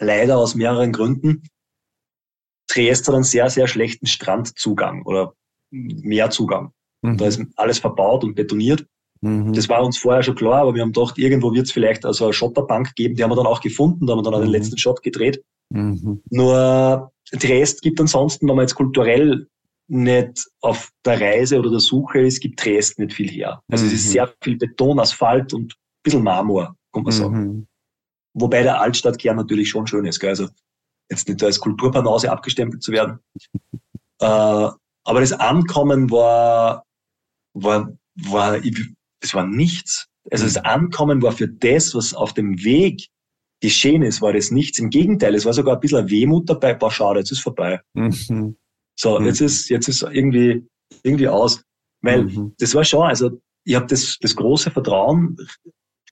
Leider aus mehreren Gründen. Triest hat einen sehr, sehr schlechten Strandzugang oder Meerzugang. Mhm. Da ist alles verbaut und betoniert. Mhm. Das war uns vorher schon klar, aber wir haben gedacht, irgendwo wird es vielleicht also eine Schotterbank geben. Die haben wir dann auch gefunden, da haben wir dann mhm. auch den letzten Shot gedreht. Mhm. Nur Triest gibt ansonsten, wenn man jetzt kulturell nicht auf der Reise oder der Suche ist, gibt Triest nicht viel her. Also mhm. es ist sehr viel Beton, Asphalt und ein bisschen Marmor, kann man mhm. sagen. Wobei der Altstadtkern natürlich schon schön ist, gell? Also jetzt nicht als Kulturpanause abgestempelt zu werden. äh, aber das Ankommen war, war, war ich, es war nichts. Also das Ankommen war für das, was auf dem Weg geschehen ist, war das nichts. Im Gegenteil, es war sogar ein bisschen Wehmut dabei. Boah, schade, jetzt ist vorbei. Mhm. So, mhm. jetzt ist jetzt ist irgendwie irgendwie aus. Weil mhm. das war schon, also ich habe das, das große Vertrauen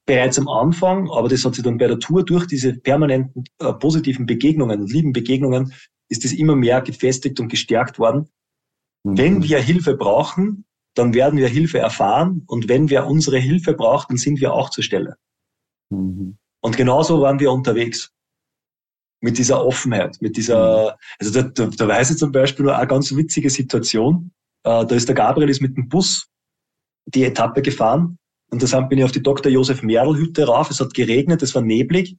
bereits am Anfang, aber das hat sich dann bei der Tour durch diese permanenten äh, positiven Begegnungen und lieben Begegnungen, ist das immer mehr gefestigt und gestärkt worden. Mhm. Wenn wir Hilfe brauchen, dann werden wir Hilfe erfahren, und wenn wir unsere Hilfe brauchen, dann sind wir auch zur Stelle. Mhm. Und genauso waren wir unterwegs. Mit dieser Offenheit, mit dieser, also da, da, da weiß ich zum Beispiel eine ganz witzige Situation, uh, da ist der Gabriel ist mit dem Bus die Etappe gefahren, und da bin ich auf die Doktor Josef Merl Hütte rauf, es hat geregnet, es war neblig,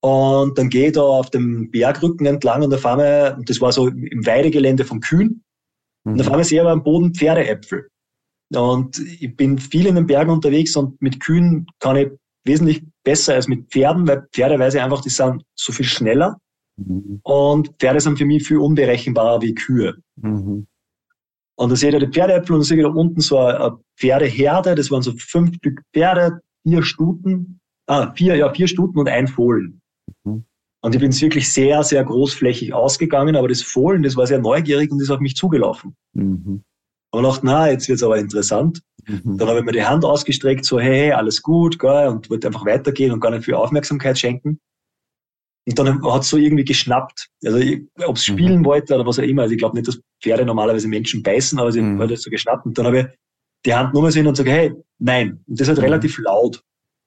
und dann gehe ich da auf dem Bergrücken entlang, und auf einmal, das war so im Weidegelände von Kühen, mhm. und auf einmal sehe ich aber am Boden Pferdeäpfel. Und ich bin viel in den Bergen unterwegs, und mit Kühen kann ich wesentlich besser als mit Pferden, weil Pferde weiß ich einfach, die sind so viel schneller. Mhm. Und Pferde sind für mich viel unberechenbarer wie Kühe. Mhm. Und da sehe ich da die Pferdeäpfel, und da sehe ich da unten so eine Pferdeherde, das waren so fünf Stück Pferde, vier Stuten, ah, vier, ja, vier Stuten und ein Fohlen. Mhm. Und ich bin wirklich sehr, sehr großflächig ausgegangen, aber das Fohlen, das war sehr neugierig und ist auf mich zugelaufen. Mhm. Und dachte, na, jetzt wird's aber interessant. Mhm. Dann habe ich mir die Hand ausgestreckt, so, hey, hey, alles gut, gell, und wollte einfach weitergehen und gar nicht viel Aufmerksamkeit schenken. Und dann hat's so irgendwie geschnappt. Also, ob es spielen mhm. wollte oder was auch immer. Also, ich glaube nicht, dass Pferde normalerweise Menschen beißen, aber sie mhm. hat es so geschnappt. Und dann habe ich die Hand nochmal so hin und sage, hey, nein. Und das hat mhm. relativ laut.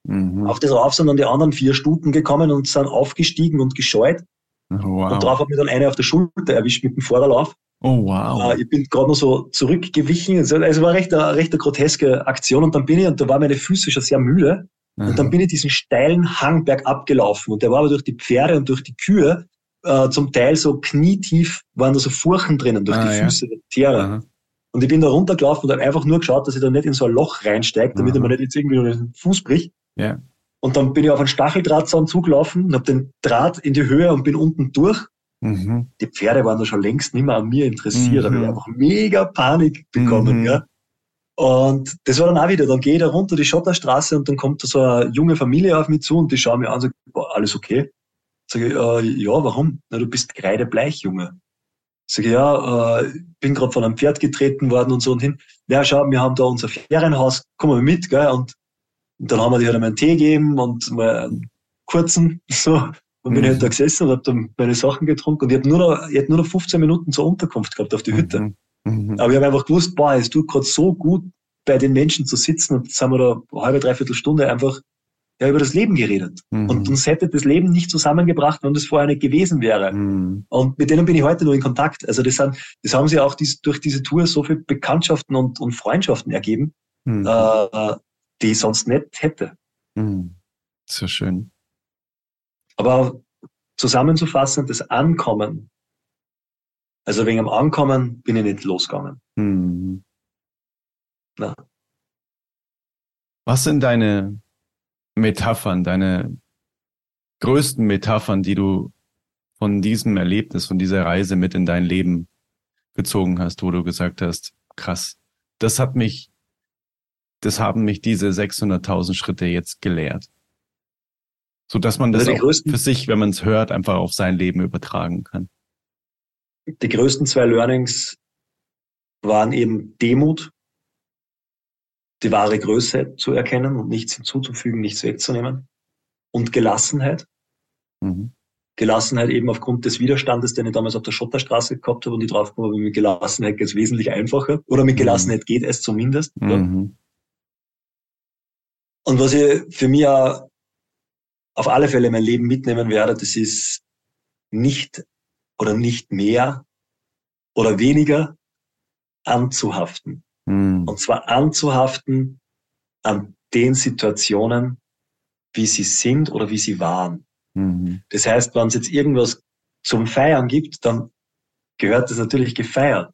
Mhm. Auf das rauf sind dann die anderen vier Stuten gekommen und sind aufgestiegen und gescheut. Wow. Und drauf hat mich dann eine auf der Schulter erwischt mit dem Vorderlauf. Oh, wow. Ich bin gerade noch so zurückgewichen. Also es war recht eine, recht eine groteske Aktion. Und dann bin ich, und da waren meine Füße schon sehr müde. Mhm. Und dann bin ich diesen steilen Hang bergab gelaufen. Und der war aber durch die Pferde und durch die Kühe äh, zum Teil so knietief, waren da so Furchen drinnen durch ah, die Füße ja. der Tiere. Mhm. Und ich bin da runtergelaufen und habe einfach nur geschaut, dass ich da nicht in so ein Loch reinsteige, damit mhm. ich mir nicht jetzt irgendwie den Fuß bricht. Yeah. Und dann bin ich auf einen Stacheldrahtzaun zugelaufen und habe den Draht in die Höhe und bin unten durch. Mhm. Die Pferde waren da schon längst nicht mehr an mir interessiert, mhm. habe ich einfach mega Panik bekommen. Mhm. Ja. Und das war dann auch wieder, dann gehe ich da runter die Schotterstraße und dann kommt da so eine junge Familie auf mich zu und die schauen mich an und sagen, boah, alles okay? Sage ich, äh, ja, warum? Na, du bist kreidebleich, Junge. Sage ich, ja, äh, bin gerade von einem Pferd getreten worden und so und hin. Ja, schau, wir haben da unser Ferienhaus, komm mal mit, gell? Und, und dann haben wir die halt einmal einen Tee gegeben und mal einen kurzen, so. Und bin mhm. halt da gesessen und hab dann meine Sachen getrunken und ich hab nur noch, ich hab nur noch fünfzehn Minuten zur Unterkunft gehabt auf die Hütte. Mhm. Mhm. Aber ich habe einfach gewusst, boah, es tut gerade so gut, bei den Menschen zu sitzen, und jetzt haben wir da eine halbe, dreiviertel Stunde einfach ja, über das Leben geredet. Mhm. Und uns hätte das Leben nicht zusammengebracht, wenn das vorher nicht gewesen wäre. Mhm. Und mit denen bin ich heute nur in Kontakt. Also das, sind, das haben sich auch dies, durch diese Tour so viele Bekanntschaften und, und Freundschaften ergeben, mhm. äh, die ich sonst nicht hätte. Mhm. So schön. Aber zusammenzufassen, das Ankommen, also wegen dem Ankommen bin ich nicht losgegangen. Mhm. Na. Was sind deine Metaphern, deine größten Metaphern, die du von diesem Erlebnis, von dieser Reise mit in dein Leben gezogen hast, wo du gesagt hast, krass, das hat mich, das haben mich diese sechshunderttausend Schritte jetzt gelehrt. So dass man das also auch für sich, wenn man es hört, einfach auf sein Leben übertragen kann. Die größten zwei Learnings waren eben Demut, die wahre Größe zu erkennen und nichts hinzuzufügen, nichts wegzunehmen, und Gelassenheit. Mhm. Gelassenheit eben aufgrund des Widerstandes, den ich damals auf der Schotterstraße gehabt habe und ich draufgekommen habe, mit Gelassenheit geht es wesentlich einfacher oder mit Gelassenheit geht es zumindest. Mhm. Ja. Und was ich für mich auch auf alle Fälle mein Leben mitnehmen werde, das ist nicht oder nicht mehr oder weniger anzuhaften. Mhm. Und zwar anzuhaften an den Situationen, wie sie sind oder wie sie waren. Mhm. Das heißt, wenn es jetzt irgendwas zum Feiern gibt, dann gehört das natürlich gefeiert.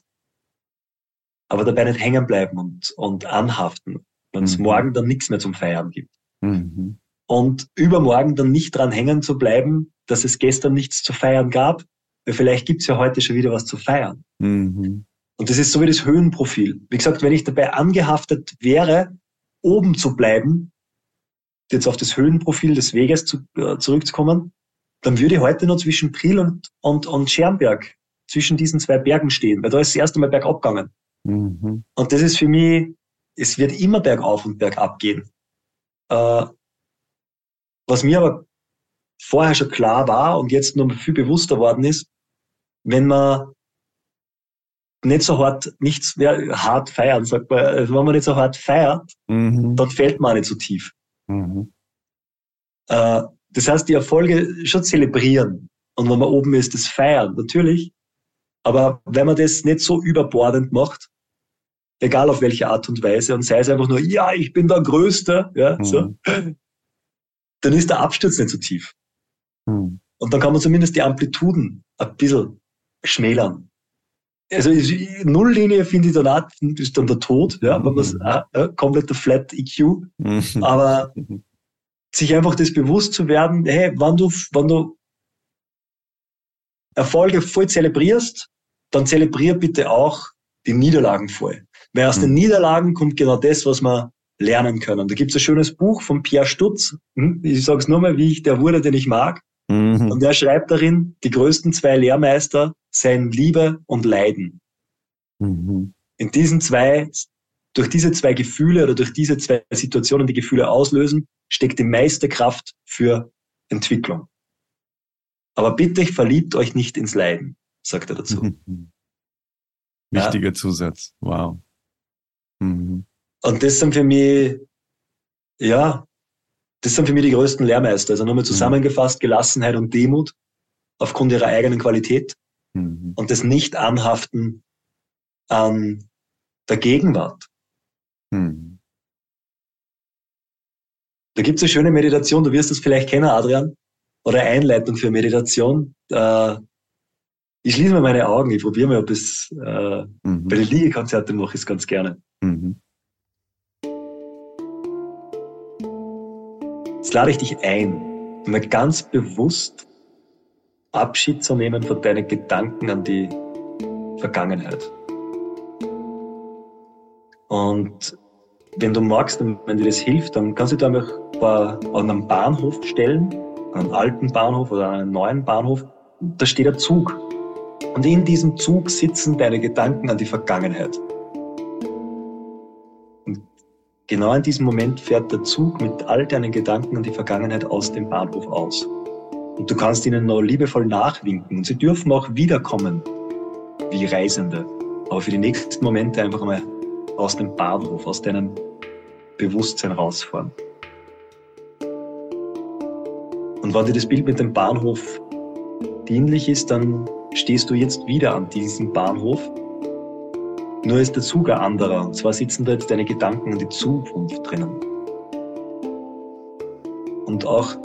Aber dabei nicht hängen bleiben und, und anhaften, wenn es mhm. morgen dann nichts mehr zum Feiern gibt. Mhm. Und übermorgen dann nicht dran hängen zu bleiben, dass es gestern nichts zu feiern gab, weil vielleicht gibt's ja heute schon wieder was zu feiern. Mhm. Und das ist so wie das Höhenprofil. Wie gesagt, wenn ich dabei angehaftet wäre, oben zu bleiben, jetzt auf das Höhenprofil des Weges zu, äh, zurückzukommen, dann würde ich heute noch zwischen Priel und, und, und Schernberg, zwischen diesen zwei Bergen stehen, weil da ist es erst einmal bergab gegangen. Mhm. Und das ist für mich, es wird immer bergauf und bergab gehen. Äh, was mir aber vorher schon klar war und jetzt noch viel bewusster worden ist, wenn man nicht so hart, nichts mehr hart feiern, sagt man, also wenn man nicht so hart feiert, mhm. dann fällt man nicht so tief. Mhm. Äh, das heißt, die Erfolge schon zelebrieren und wenn man oben ist, das feiern, natürlich, aber wenn man das nicht so überbordend macht, egal auf welche Art und Weise, und sei es einfach nur, ja, ich bin der Größte, ja, mhm. so, dann ist der Absturz nicht so tief. Mhm. Und dann kann man zumindest die Amplituden ein bisschen schmälern. Also Nulllinie finde ich danach ist dann der Tod, ja, mhm. wenn man es äh, kompletter Flat E Q. Mhm. Aber sich einfach das bewusst zu werden, hey, wenn du, wenn du Erfolge voll zelebrierst, dann zelebrier bitte auch die Niederlagen voll. Weil aus mhm. den Niederlagen kommt genau das, was wir lernen können. Da gibt es ein schönes Buch von Pierre Stutz. Ich sage es nur mal, wie ich der wurde, den ich mag. Mhm. Und er schreibt darin, die größten zwei Lehrmeister seien Liebe und Leiden. Mhm. In diesen zwei, durch diese zwei Gefühle oder durch diese zwei Situationen, die Gefühle auslösen, steckt die meiste Kraft für Entwicklung. Aber bitte verliebt euch nicht ins Leiden, sagt er dazu. Mhm. Wichtiger ja. Zusatz. Wow. Mhm. Und das sind für mich, ja, das sind für mich die größten Lehrmeister. Also nochmal zusammengefasst, Gelassenheit und Demut aufgrund ihrer eigenen Qualität mhm. und das Nicht-Anhaften an der Gegenwart. Mhm. Da gibt es eine schöne Meditation, du wirst das vielleicht kennen, Adrian, oder Einleitung für Meditation. Äh, ich schließe mal meine Augen, ich probiere mal, ob es äh, mhm. bei den Liegekonzerten mache ich es ganz gerne. Mhm. Jetzt lade ich dich ein, mal ganz bewusst Abschied zu nehmen von deinen Gedanken an die Vergangenheit. Und wenn du magst und wenn dir das hilft, dann kannst du dich einfach an einem Bahnhof stellen, an einem alten Bahnhof oder an einem neuen Bahnhof. Da steht ein Zug. Und in diesem Zug sitzen deine Gedanken an die Vergangenheit. Und genau in diesem Moment fährt der Zug mit all deinen Gedanken an die Vergangenheit aus dem Bahnhof aus. Und du kannst ihnen noch liebevoll nachwinken. Und sie dürfen auch wiederkommen, wie Reisende. Aber für die nächsten Momente einfach mal aus dem Bahnhof, aus deinem Bewusstsein rausfahren. Und wenn dir das Bild mit dem Bahnhof dienlich ist, dann stehst du jetzt wieder an diesem Bahnhof. Nur ist der Zug ein anderer. Und zwar sitzen da jetzt deine Gedanken an die Zukunft drinnen. Und auch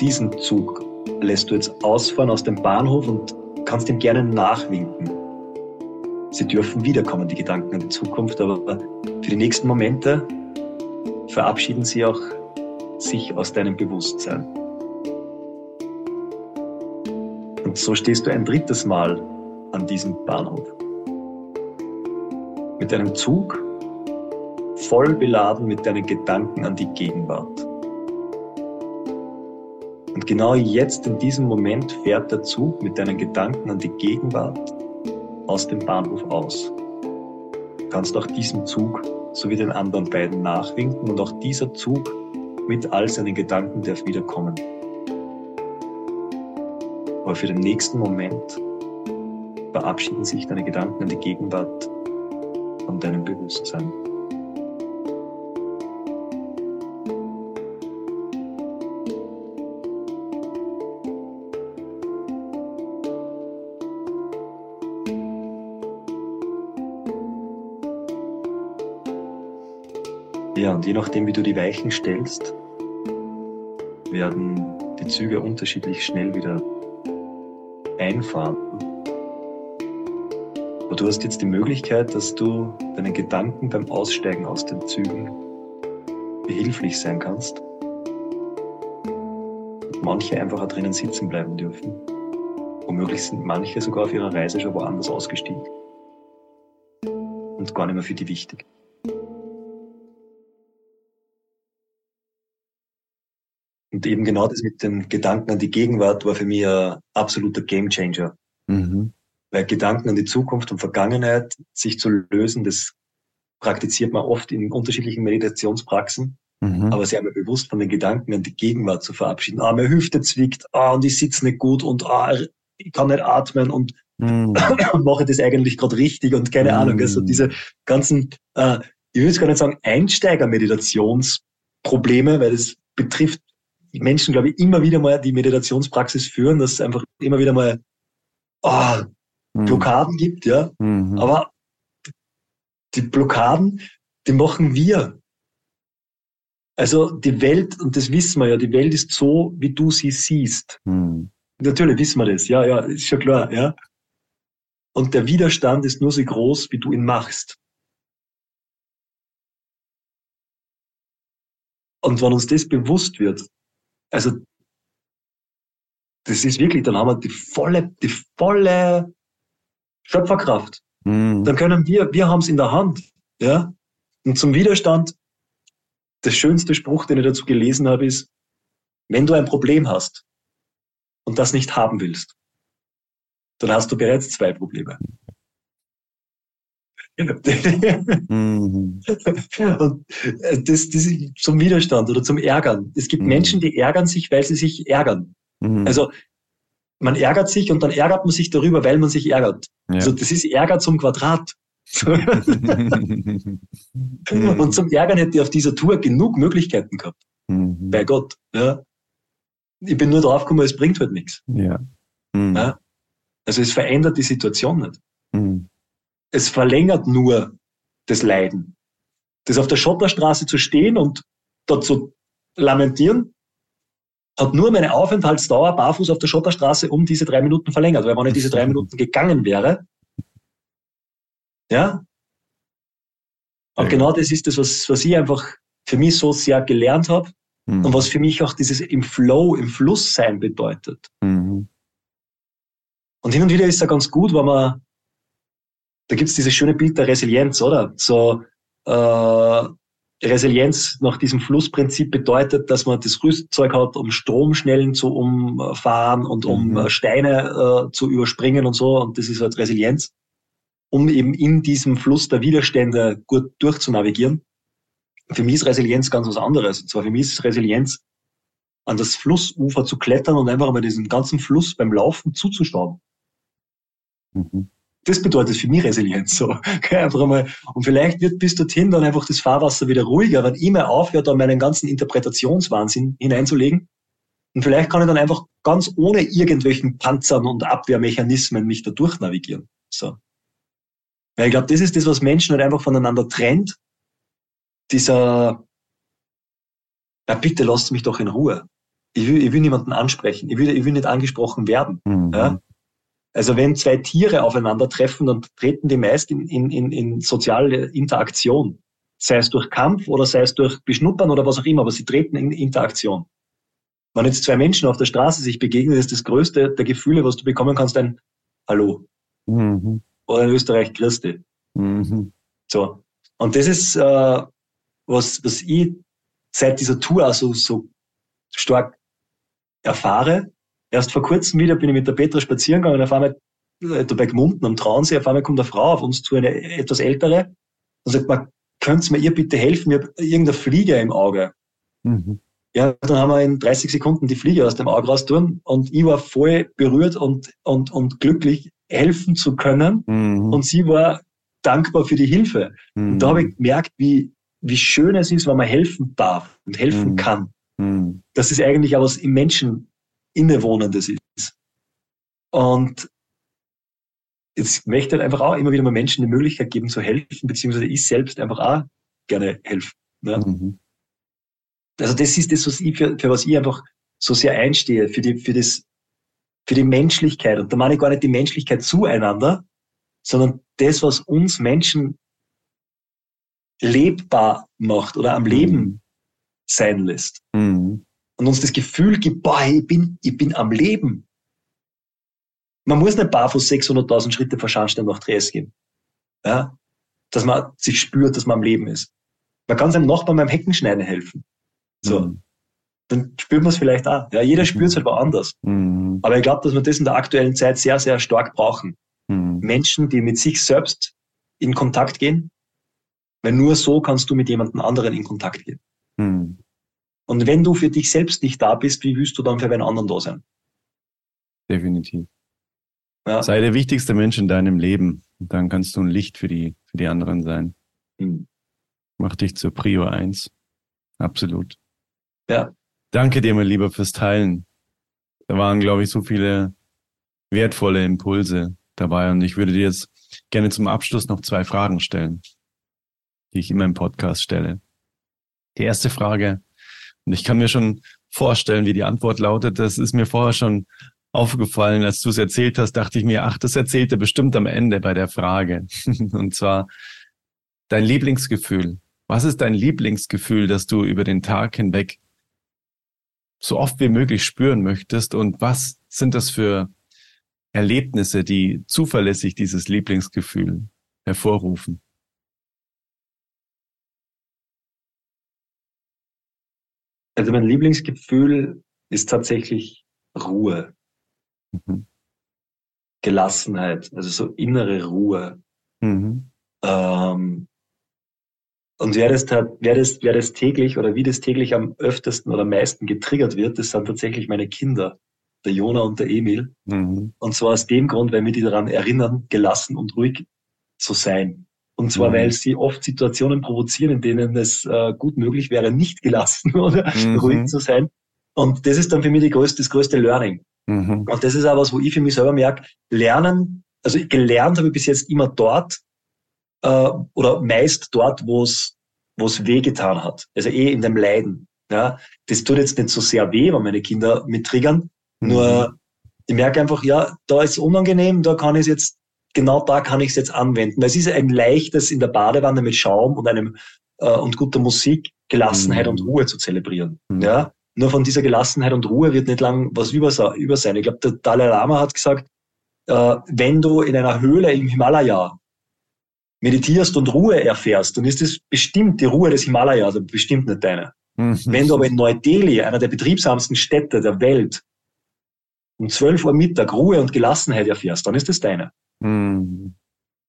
diesen Zug lässt du jetzt ausfahren aus dem Bahnhof und kannst ihm gerne nachwinken. Sie dürfen wiederkommen, die Gedanken an die Zukunft, aber für die nächsten Momente verabschieden sie auch sich aus deinem Bewusstsein. Und so stehst du ein drittes Mal an diesem Bahnhof. Mit deinem Zug voll beladen mit deinen Gedanken an die Gegenwart. Und genau jetzt, in diesem Moment, fährt der Zug mit deinen Gedanken an die Gegenwart aus dem Bahnhof aus. Du kannst auch diesem Zug sowie den anderen beiden nachwinken und auch dieser Zug mit all seinen Gedanken darf wiederkommen. Aber für den nächsten Moment verabschieden sich deine Gedanken an die Gegenwart von deinem Bewusstsein. Ja, und je nachdem, wie du die Weichen stellst, werden die Züge unterschiedlich schnell wieder einfahren. Aber du hast jetzt die Möglichkeit, dass du deinen Gedanken beim Aussteigen aus den Zügen behilflich sein kannst. Und manche einfach drinnen sitzen bleiben dürfen. Womöglich sind manche sogar auf ihrer Reise schon woanders ausgestiegen. Und gar nicht mehr für die wichtig. Und eben genau das mit den Gedanken an die Gegenwart war für mich ein absoluter Gamechanger. Mhm. Weil Gedanken an die Zukunft und Vergangenheit, sich zu lösen, das praktiziert man oft in unterschiedlichen Meditationspraxen. Mhm. Aber sich einmal bewusst von den Gedanken an die Gegenwart zu verabschieden. Ah, meine Hüfte zwickt, ah, und ich sitze nicht gut und ah, ich kann nicht atmen und, mhm. und mache das eigentlich gerade richtig und keine mhm. Ahnung. Also diese ganzen, äh, ich will jetzt gar nicht sagen Einsteiger-Meditationsprobleme, weil das betrifft Menschen, glaube ich, immer wieder mal die Meditationspraxis führen, dass es einfach immer wieder mal oh, mhm. Blockaden gibt, ja. Mhm. Aber die Blockaden, die machen wir. Also die Welt, und das wissen wir ja, die Welt ist so, wie du sie siehst. Mhm. Natürlich wissen wir das, ja, ja, ist schon klar, ja. Und der Widerstand ist nur so groß, wie du ihn machst. Und wenn uns das bewusst wird, also, das ist wirklich, dann haben wir die volle, die volle Schöpferkraft. Mhm. Dann können wir, wir haben es in der Hand, ja. Und zum Widerstand, der schönste Spruch, den ich dazu gelesen habe, ist, wenn du ein Problem hast und das nicht haben willst, dann hast du bereits zwei Probleme. mhm. Und das, das ist zum Widerstand oder zum Ärgern. Es gibt mhm. Menschen, die ärgern sich, weil sie sich ärgern. Mhm. Also man ärgert sich und dann ärgert man sich darüber, weil man sich ärgert. Ja. Also das ist Ärger zum Quadrat. Und zum Ärgern hätte ich auf dieser Tour genug Möglichkeiten gehabt. Mhm. Bei Gott. Ja. Ich bin nur drauf gekommen, es bringt halt nichts. Ja. Mhm. Ja. Also es verändert die Situation nicht. Mhm. Es verlängert nur das Leiden. Das auf der Schotterstraße zu stehen und dort zu lamentieren, hat nur meine Aufenthaltsdauer barfuß auf der Schotterstraße um diese drei Minuten verlängert. Weil wenn ich diese drei Minuten gegangen wäre, ja. Und ja. Genau das ist das, was, was ich einfach für mich so sehr gelernt habe mhm. und was für mich auch dieses im Flow, im Fluss sein bedeutet. Mhm. Und hin und wieder ist es ja ganz gut, wenn man da gibt's dieses schöne Bild der Resilienz, oder? So, Äh, Resilienz nach diesem Flussprinzip bedeutet, dass man das Rüstzeug hat, um Stromschnellen zu umfahren und um mhm. Steine äh, zu überspringen und so. Und das ist halt Resilienz, um eben in diesem Fluss der Widerstände gut durchzunavigieren. Für mich ist Resilienz ganz was anderes. Und zwar für mich ist Resilienz, an das Flussufer zu klettern und einfach mal diesen ganzen Fluss beim Laufen zuzuschauen. Mhm. Das bedeutet für mich Resilienz, so. Einfach mal. Und vielleicht wird bis dorthin dann einfach das Fahrwasser wieder ruhiger, wenn ich mal aufhört, da meinen ganzen Interpretationswahnsinn hineinzulegen. Und vielleicht kann ich dann einfach ganz ohne irgendwelchen Panzern und Abwehrmechanismen mich da durchnavigieren, so. Weil ich glaube, das ist das, was Menschen halt einfach voneinander trennt. Dieser, ja, bitte lasst mich doch in Ruhe. Ich will, ich will niemanden ansprechen. Ich will, ich will nicht angesprochen werden, mhm. ja. Also wenn zwei Tiere aufeinandertreffen, dann treten die meist in, in, in, in soziale Interaktion. Sei es durch Kampf oder sei es durch Beschnuppern oder was auch immer, aber sie treten in Interaktion. Wenn jetzt zwei Menschen auf der Straße sich begegnen, ist das größte der Gefühle, was du bekommen kannst, ein Hallo. Mhm. Oder in Österreich Grüß dich. Mhm. So. Und das ist, äh, was, was ich seit dieser Tour auch so, so stark erfahre. Erst vor kurzem wieder bin ich mit der Petra spazieren gegangen und auf einmal, äh, da bei Gmunden am Traunsee, auf einmal kommt eine Frau auf uns zu, eine etwas ältere, und sagt, man, könnt's mir ihr bitte helfen, ich habe irgendeine Fliege im Auge. Mhm. Ja, dann haben wir in dreißig Sekunden die Fliege aus dem Auge raus tun und ich war voll berührt und, und, und glücklich, helfen zu können, mhm. und sie war dankbar für die Hilfe. Mhm. Und da habe ich gemerkt, wie, wie schön es ist, wenn man helfen darf und helfen mhm. kann. Mhm. Das ist eigentlich auch was im Menschen Innewohnendes ist. Und jetzt möchte ich halt einfach auch immer wieder mal Menschen die Möglichkeit geben zu helfen, beziehungsweise ich selbst einfach auch gerne helfen. Ne? Mhm. Also das ist das, was ich für, für was ich einfach so sehr einstehe, für die, für das, für die Menschlichkeit. Und da meine ich gar nicht die Menschlichkeit zueinander, sondern das, was uns Menschen lebbar macht oder am Leben sein lässt. Mhm. Und uns das Gefühl gibt, boah, ich bin, ich bin am Leben. Man muss nicht barfuß sechshunderttausend Schritte von Scharnstein nach Triest gehen. Ja? Dass man sich spürt, dass man am Leben ist. Man kann seinem Nachbarn beim Heckenschneiden helfen. So. Mhm. Dann spürt man es vielleicht auch. Ja, jeder spürt es halt woanders. Mhm. Aber ich glaube, dass wir das in der aktuellen Zeit sehr, sehr stark brauchen. Mhm. Menschen, die mit sich selbst in Kontakt gehen, weil nur so kannst du mit jemandem anderen in Kontakt gehen. Mhm. Und wenn du für dich selbst nicht da bist, wie willst du dann für einen anderen da sein? Definitiv. Ja. Sei der wichtigste Mensch in deinem Leben. Und dann kannst du ein Licht für die, für die anderen sein. Mhm. Mach dich zur Prio eins. Absolut. Ja. Danke dir, mein Lieber, fürs Teilen. Da waren, glaube ich, so viele wertvolle Impulse dabei. Und ich würde dir jetzt gerne zum Abschluss noch zwei Fragen stellen, die ich immer im Podcast stelle. Die erste Frage. Und ich kann mir schon vorstellen, wie die Antwort lautet. Das ist mir vorher schon aufgefallen, als du es erzählt hast, dachte ich mir, ach, das erzählt er bestimmt am Ende bei der Frage. Und zwar dein Lieblingsgefühl. Was ist dein Lieblingsgefühl, das du über den Tag hinweg so oft wie möglich spüren möchtest? Und was sind das für Erlebnisse, die zuverlässig dieses Lieblingsgefühl hervorrufen? Also mein Lieblingsgefühl ist tatsächlich Ruhe, mhm. Gelassenheit, also so innere Ruhe. Mhm. Ähm, und wer das, wer, das, wer das täglich oder wie das täglich am öftesten oder am meisten getriggert wird, das sind tatsächlich meine Kinder, der Jona und der Emil. Mhm. Und zwar aus dem Grund, weil mir die daran erinnern, gelassen und ruhig zu sein. Und zwar, mhm. weil sie oft Situationen provozieren, in denen es äh, gut möglich wäre, nicht gelassen oder mhm. ruhig zu sein. Und das ist dann für mich die größte, das größte Learning. Mhm. Und das ist auch was, wo ich für mich selber merke, lernen, also gelernt habe ich bis jetzt immer dort äh, oder meist dort, wo es wo es wehgetan hat. Also eh in dem Leiden. Ja, das tut jetzt nicht so sehr weh, wenn meine Kinder mit triggern. Mhm. Nur ich merke einfach, ja, da ist es unangenehm, da kann ich es jetzt Genau da kann ich es jetzt anwenden. Weil es ist ein leichtes, in der Badewanne mit Schaum und einem äh, und guter Musik Gelassenheit mhm. und Ruhe zu zelebrieren. Mhm. Ja? Nur von dieser Gelassenheit und Ruhe wird nicht lang was über, über sein. Ich glaube, der Dalai Lama hat gesagt, äh, wenn du in einer Höhle im Himalaya meditierst und Ruhe erfährst, dann ist das bestimmt die Ruhe des Himalaya, also bestimmt nicht deine. Mhm. Wenn du aber in Neu-Delhi, einer der betriebsamsten Städte der Welt, um zwölf Uhr Mittag Ruhe und Gelassenheit erfährst, dann ist das deine. Mhm.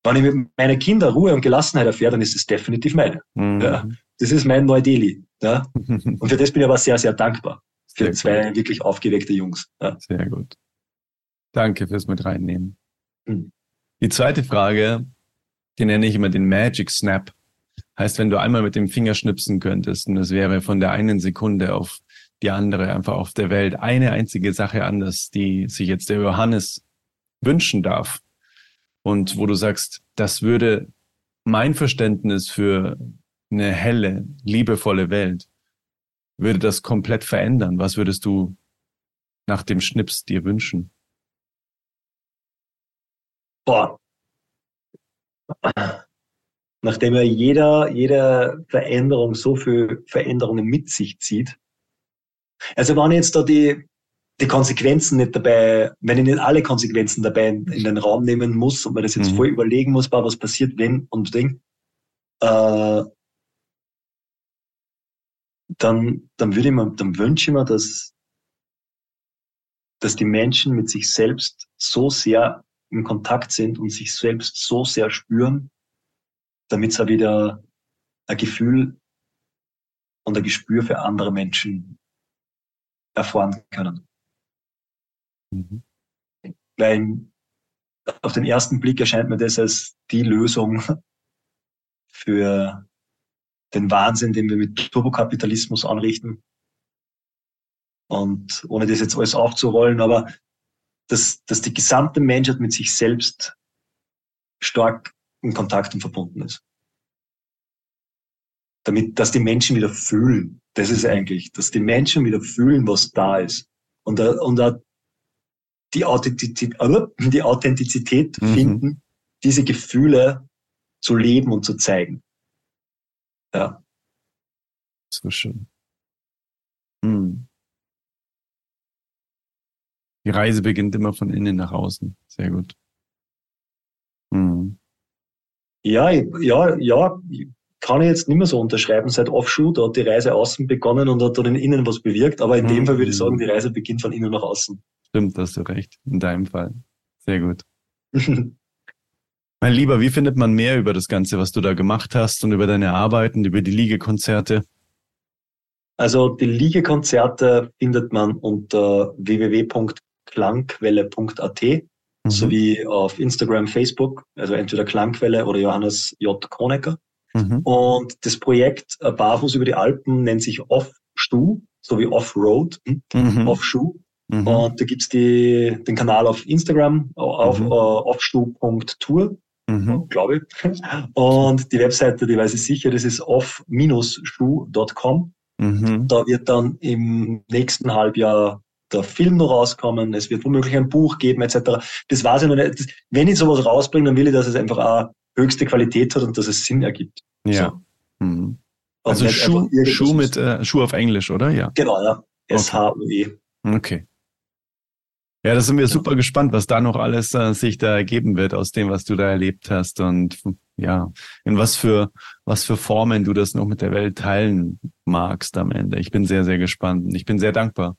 Wenn ich mit meinen Kindern Ruhe und Gelassenheit erfähre, dann ist das definitiv meine. Mhm. Ja, das ist mein Neu-Delhi. Ja. Und für das bin ich aber sehr, sehr dankbar. Für sehr zwei gut. wirklich aufgeweckte Jungs. Ja. Sehr gut. Danke fürs mit reinnehmen. Mhm. Die zweite Frage, die nenne ich immer den Magic Snap. Heißt, wenn du einmal mit dem Finger schnipsen könntest, und das wäre von der einen Sekunde auf die andere, einfach auf der Welt, eine einzige Sache anders, die sich jetzt der Johannes wünschen darf. Und wo du sagst, das würde mein Verständnis für eine helle, liebevolle Welt, würde das komplett verändern. Was würdest du nach dem Schnips dir wünschen? Boah. Nachdem ja jeder, jede Veränderung so viel Veränderungen mit sich zieht. Also waren jetzt da die... die Konsequenzen nicht dabei, wenn ich nicht alle Konsequenzen dabei in, in den Raum nehmen muss und man das jetzt mhm. voll überlegen muss, was passiert, wenn und Ding, äh, dann, dann würde ich mir, dann wünsche ich mir, dass, dass die Menschen mit sich selbst so sehr in Kontakt sind und sich selbst so sehr spüren, damit sie wieder ein Gefühl und ein Gespür für andere Menschen erfahren können. Mhm. Weil auf den ersten Blick erscheint mir das als die Lösung für den Wahnsinn, den wir mit Turbokapitalismus anrichten. Und ohne das jetzt alles aufzurollen, aber dass, dass die gesamte Menschheit mit sich selbst stark in Kontakt und verbunden ist. Damit, dass die Menschen wieder fühlen. Das ist eigentlich, dass die Menschen wieder fühlen, was da ist. Und da, und da die Authentizität, die Authentizität mhm. finden, diese Gefühle zu leben und zu zeigen. Ja. So schön. Mhm. Die Reise beginnt immer von innen nach außen. Sehr gut. Mhm. Ja, ja, ja. Kann ich jetzt nicht mehr so unterschreiben, seit Off-Schuh, da hat die Reise außen begonnen und hat dann innen was bewirkt, aber in mhm. dem Fall würde ich sagen, die Reise beginnt von innen nach außen. Stimmt, hast du recht, in deinem Fall. Sehr gut. Mein Lieber, wie findet man mehr über das Ganze, was du da gemacht hast und über deine Arbeiten, über die Liegekonzerte? Also die Liegekonzerte findet man unter w w w punkt klangquelle punkt a t mhm. sowie auf Instagram, Facebook, also entweder Klangquelle oder Johannes J. Kronegger. Mhm. Und das Projekt Barfuß über die Alpen nennt sich Off-Schuh, so wie Off-Road, mhm. Off-Schuh. Mhm. Und da gibt's die, den Kanal auf Instagram, auf mhm. uh, offschuh punkt tour, mhm. glaube ich. Und die Webseite, die weiß ich sicher, das ist off dash schuh punkt com. Mhm. Da wird dann im nächsten Halbjahr der Film noch rauskommen, es wird womöglich ein Buch geben, et cetera. Das weiß ich noch nicht. Das, wenn ich sowas rausbringe, dann will ich, dass es einfach auch höchste Qualität hat und dass es Sinn ergibt. Ja. So. Mhm. Also Schuh, Schuh mit äh, Schuh auf Englisch, oder? Ja. Genau, ja. S H U E. Okay. Ja, da sind wir ja. super gespannt, was da noch alles äh, sich da ergeben wird aus dem, was du da erlebt hast und ja, in was für was für Formen du das noch mit der Welt teilen magst am Ende. Ich bin sehr, sehr gespannt und ich bin sehr dankbar,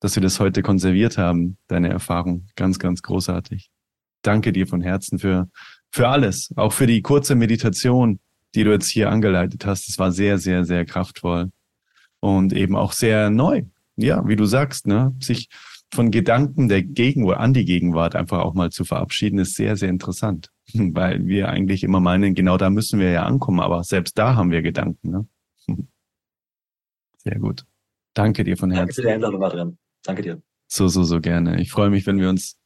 dass wir das heute konserviert haben, deine Erfahrung. Ganz, ganz großartig. Danke dir von Herzen für Für alles, auch für die kurze Meditation, die du jetzt hier angeleitet hast. Das war sehr, sehr, sehr kraftvoll und eben auch sehr neu. Ja, wie du sagst, ne, sich von Gedanken der Gegenwart an die Gegenwart einfach auch mal zu verabschieden, ist sehr, sehr interessant, weil wir eigentlich immer meinen, genau da müssen wir ja ankommen, aber selbst da haben wir Gedanken. Ne? Sehr gut. Danke dir von Herzen. Danke für die Einladung, Adrian. Danke dir. So, so, so gerne. Ich freue mich, wenn wir uns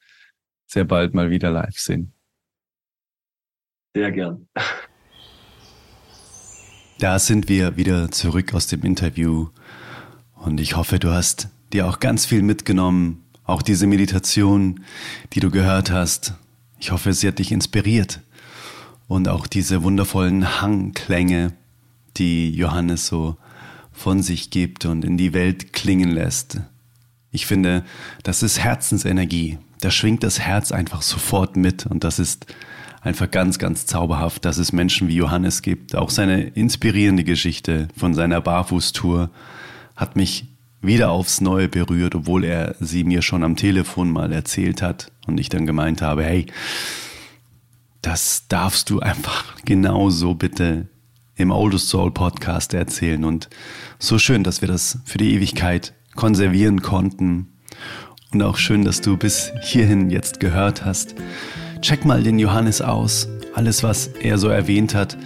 sehr bald mal wieder live sehen. Sehr gern. Da sind wir wieder zurück aus dem Interview und ich hoffe, du hast dir auch ganz viel mitgenommen, auch diese Meditation, die du gehört hast. Ich hoffe, sie hat dich inspiriert und auch diese wundervollen Hangklänge, die Johannes so von sich gibt und in die Welt klingen lässt. Ich finde, das ist Herzensenergie. Da schwingt das Herz einfach sofort mit und das ist einfach ganz, ganz zauberhaft, dass es Menschen wie Johannes gibt. Auch seine inspirierende Geschichte von seiner Barfußtour hat mich wieder aufs Neue berührt, obwohl er sie mir schon am Telefon mal erzählt hat und ich dann gemeint habe, hey, das darfst du einfach genauso bitte im Oldest Soul Podcast erzählen. Und so schön, dass wir das für die Ewigkeit konservieren konnten. Und auch schön, dass du bis hierhin jetzt gehört hast. Check mal den Johannes aus. Alles, was er so erwähnt hat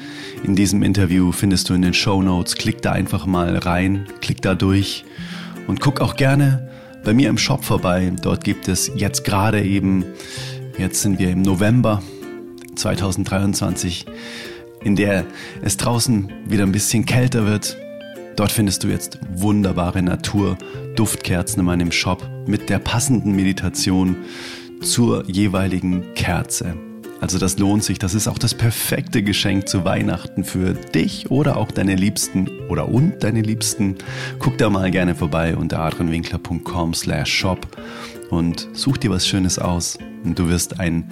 in diesem Interview, findest du in den Shownotes. Klick da einfach mal rein, klick da durch und guck auch gerne bei mir im Shop vorbei. Dort gibt es jetzt gerade eben, jetzt sind wir im November zwanzig dreiundzwanzig, in der es draußen wieder ein bisschen kälter wird. Dort findest du jetzt wunderbare Natur-Duftkerzen in meinem Shop mit der passenden Meditation zur jeweiligen Kerze. Also das lohnt sich, das ist auch das perfekte Geschenk zu Weihnachten für dich oder auch deine Liebsten oder und deine Liebsten. Guck da mal gerne vorbei unter adrianwinkler.com slash shop und such dir was Schönes aus und du wirst ein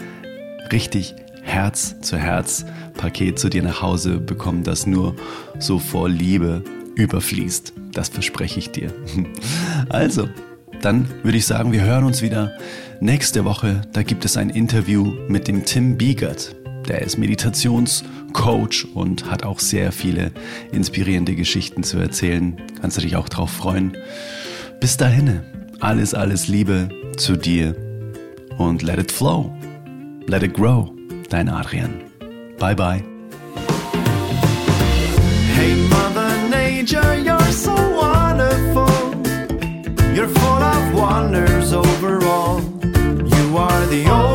richtig Herz-zu-Herz-Paket zu dir nach Hause bekommen, das nur so vor Liebe überfließt. Das verspreche ich dir. Also, dann würde ich sagen, wir hören uns wieder nächste Woche. Da gibt es ein Interview mit dem Tim Biegert. Der ist Meditationscoach und hat auch sehr viele inspirierende Geschichten zu erzählen. Kannst du dich auch drauf freuen. Bis dahin, alles, alles Liebe zu dir und let it flow, let it grow. Dein Adrian. Bye bye. Hey Mother Nature, you're so wonderful. You're full of wonders overall. You are the only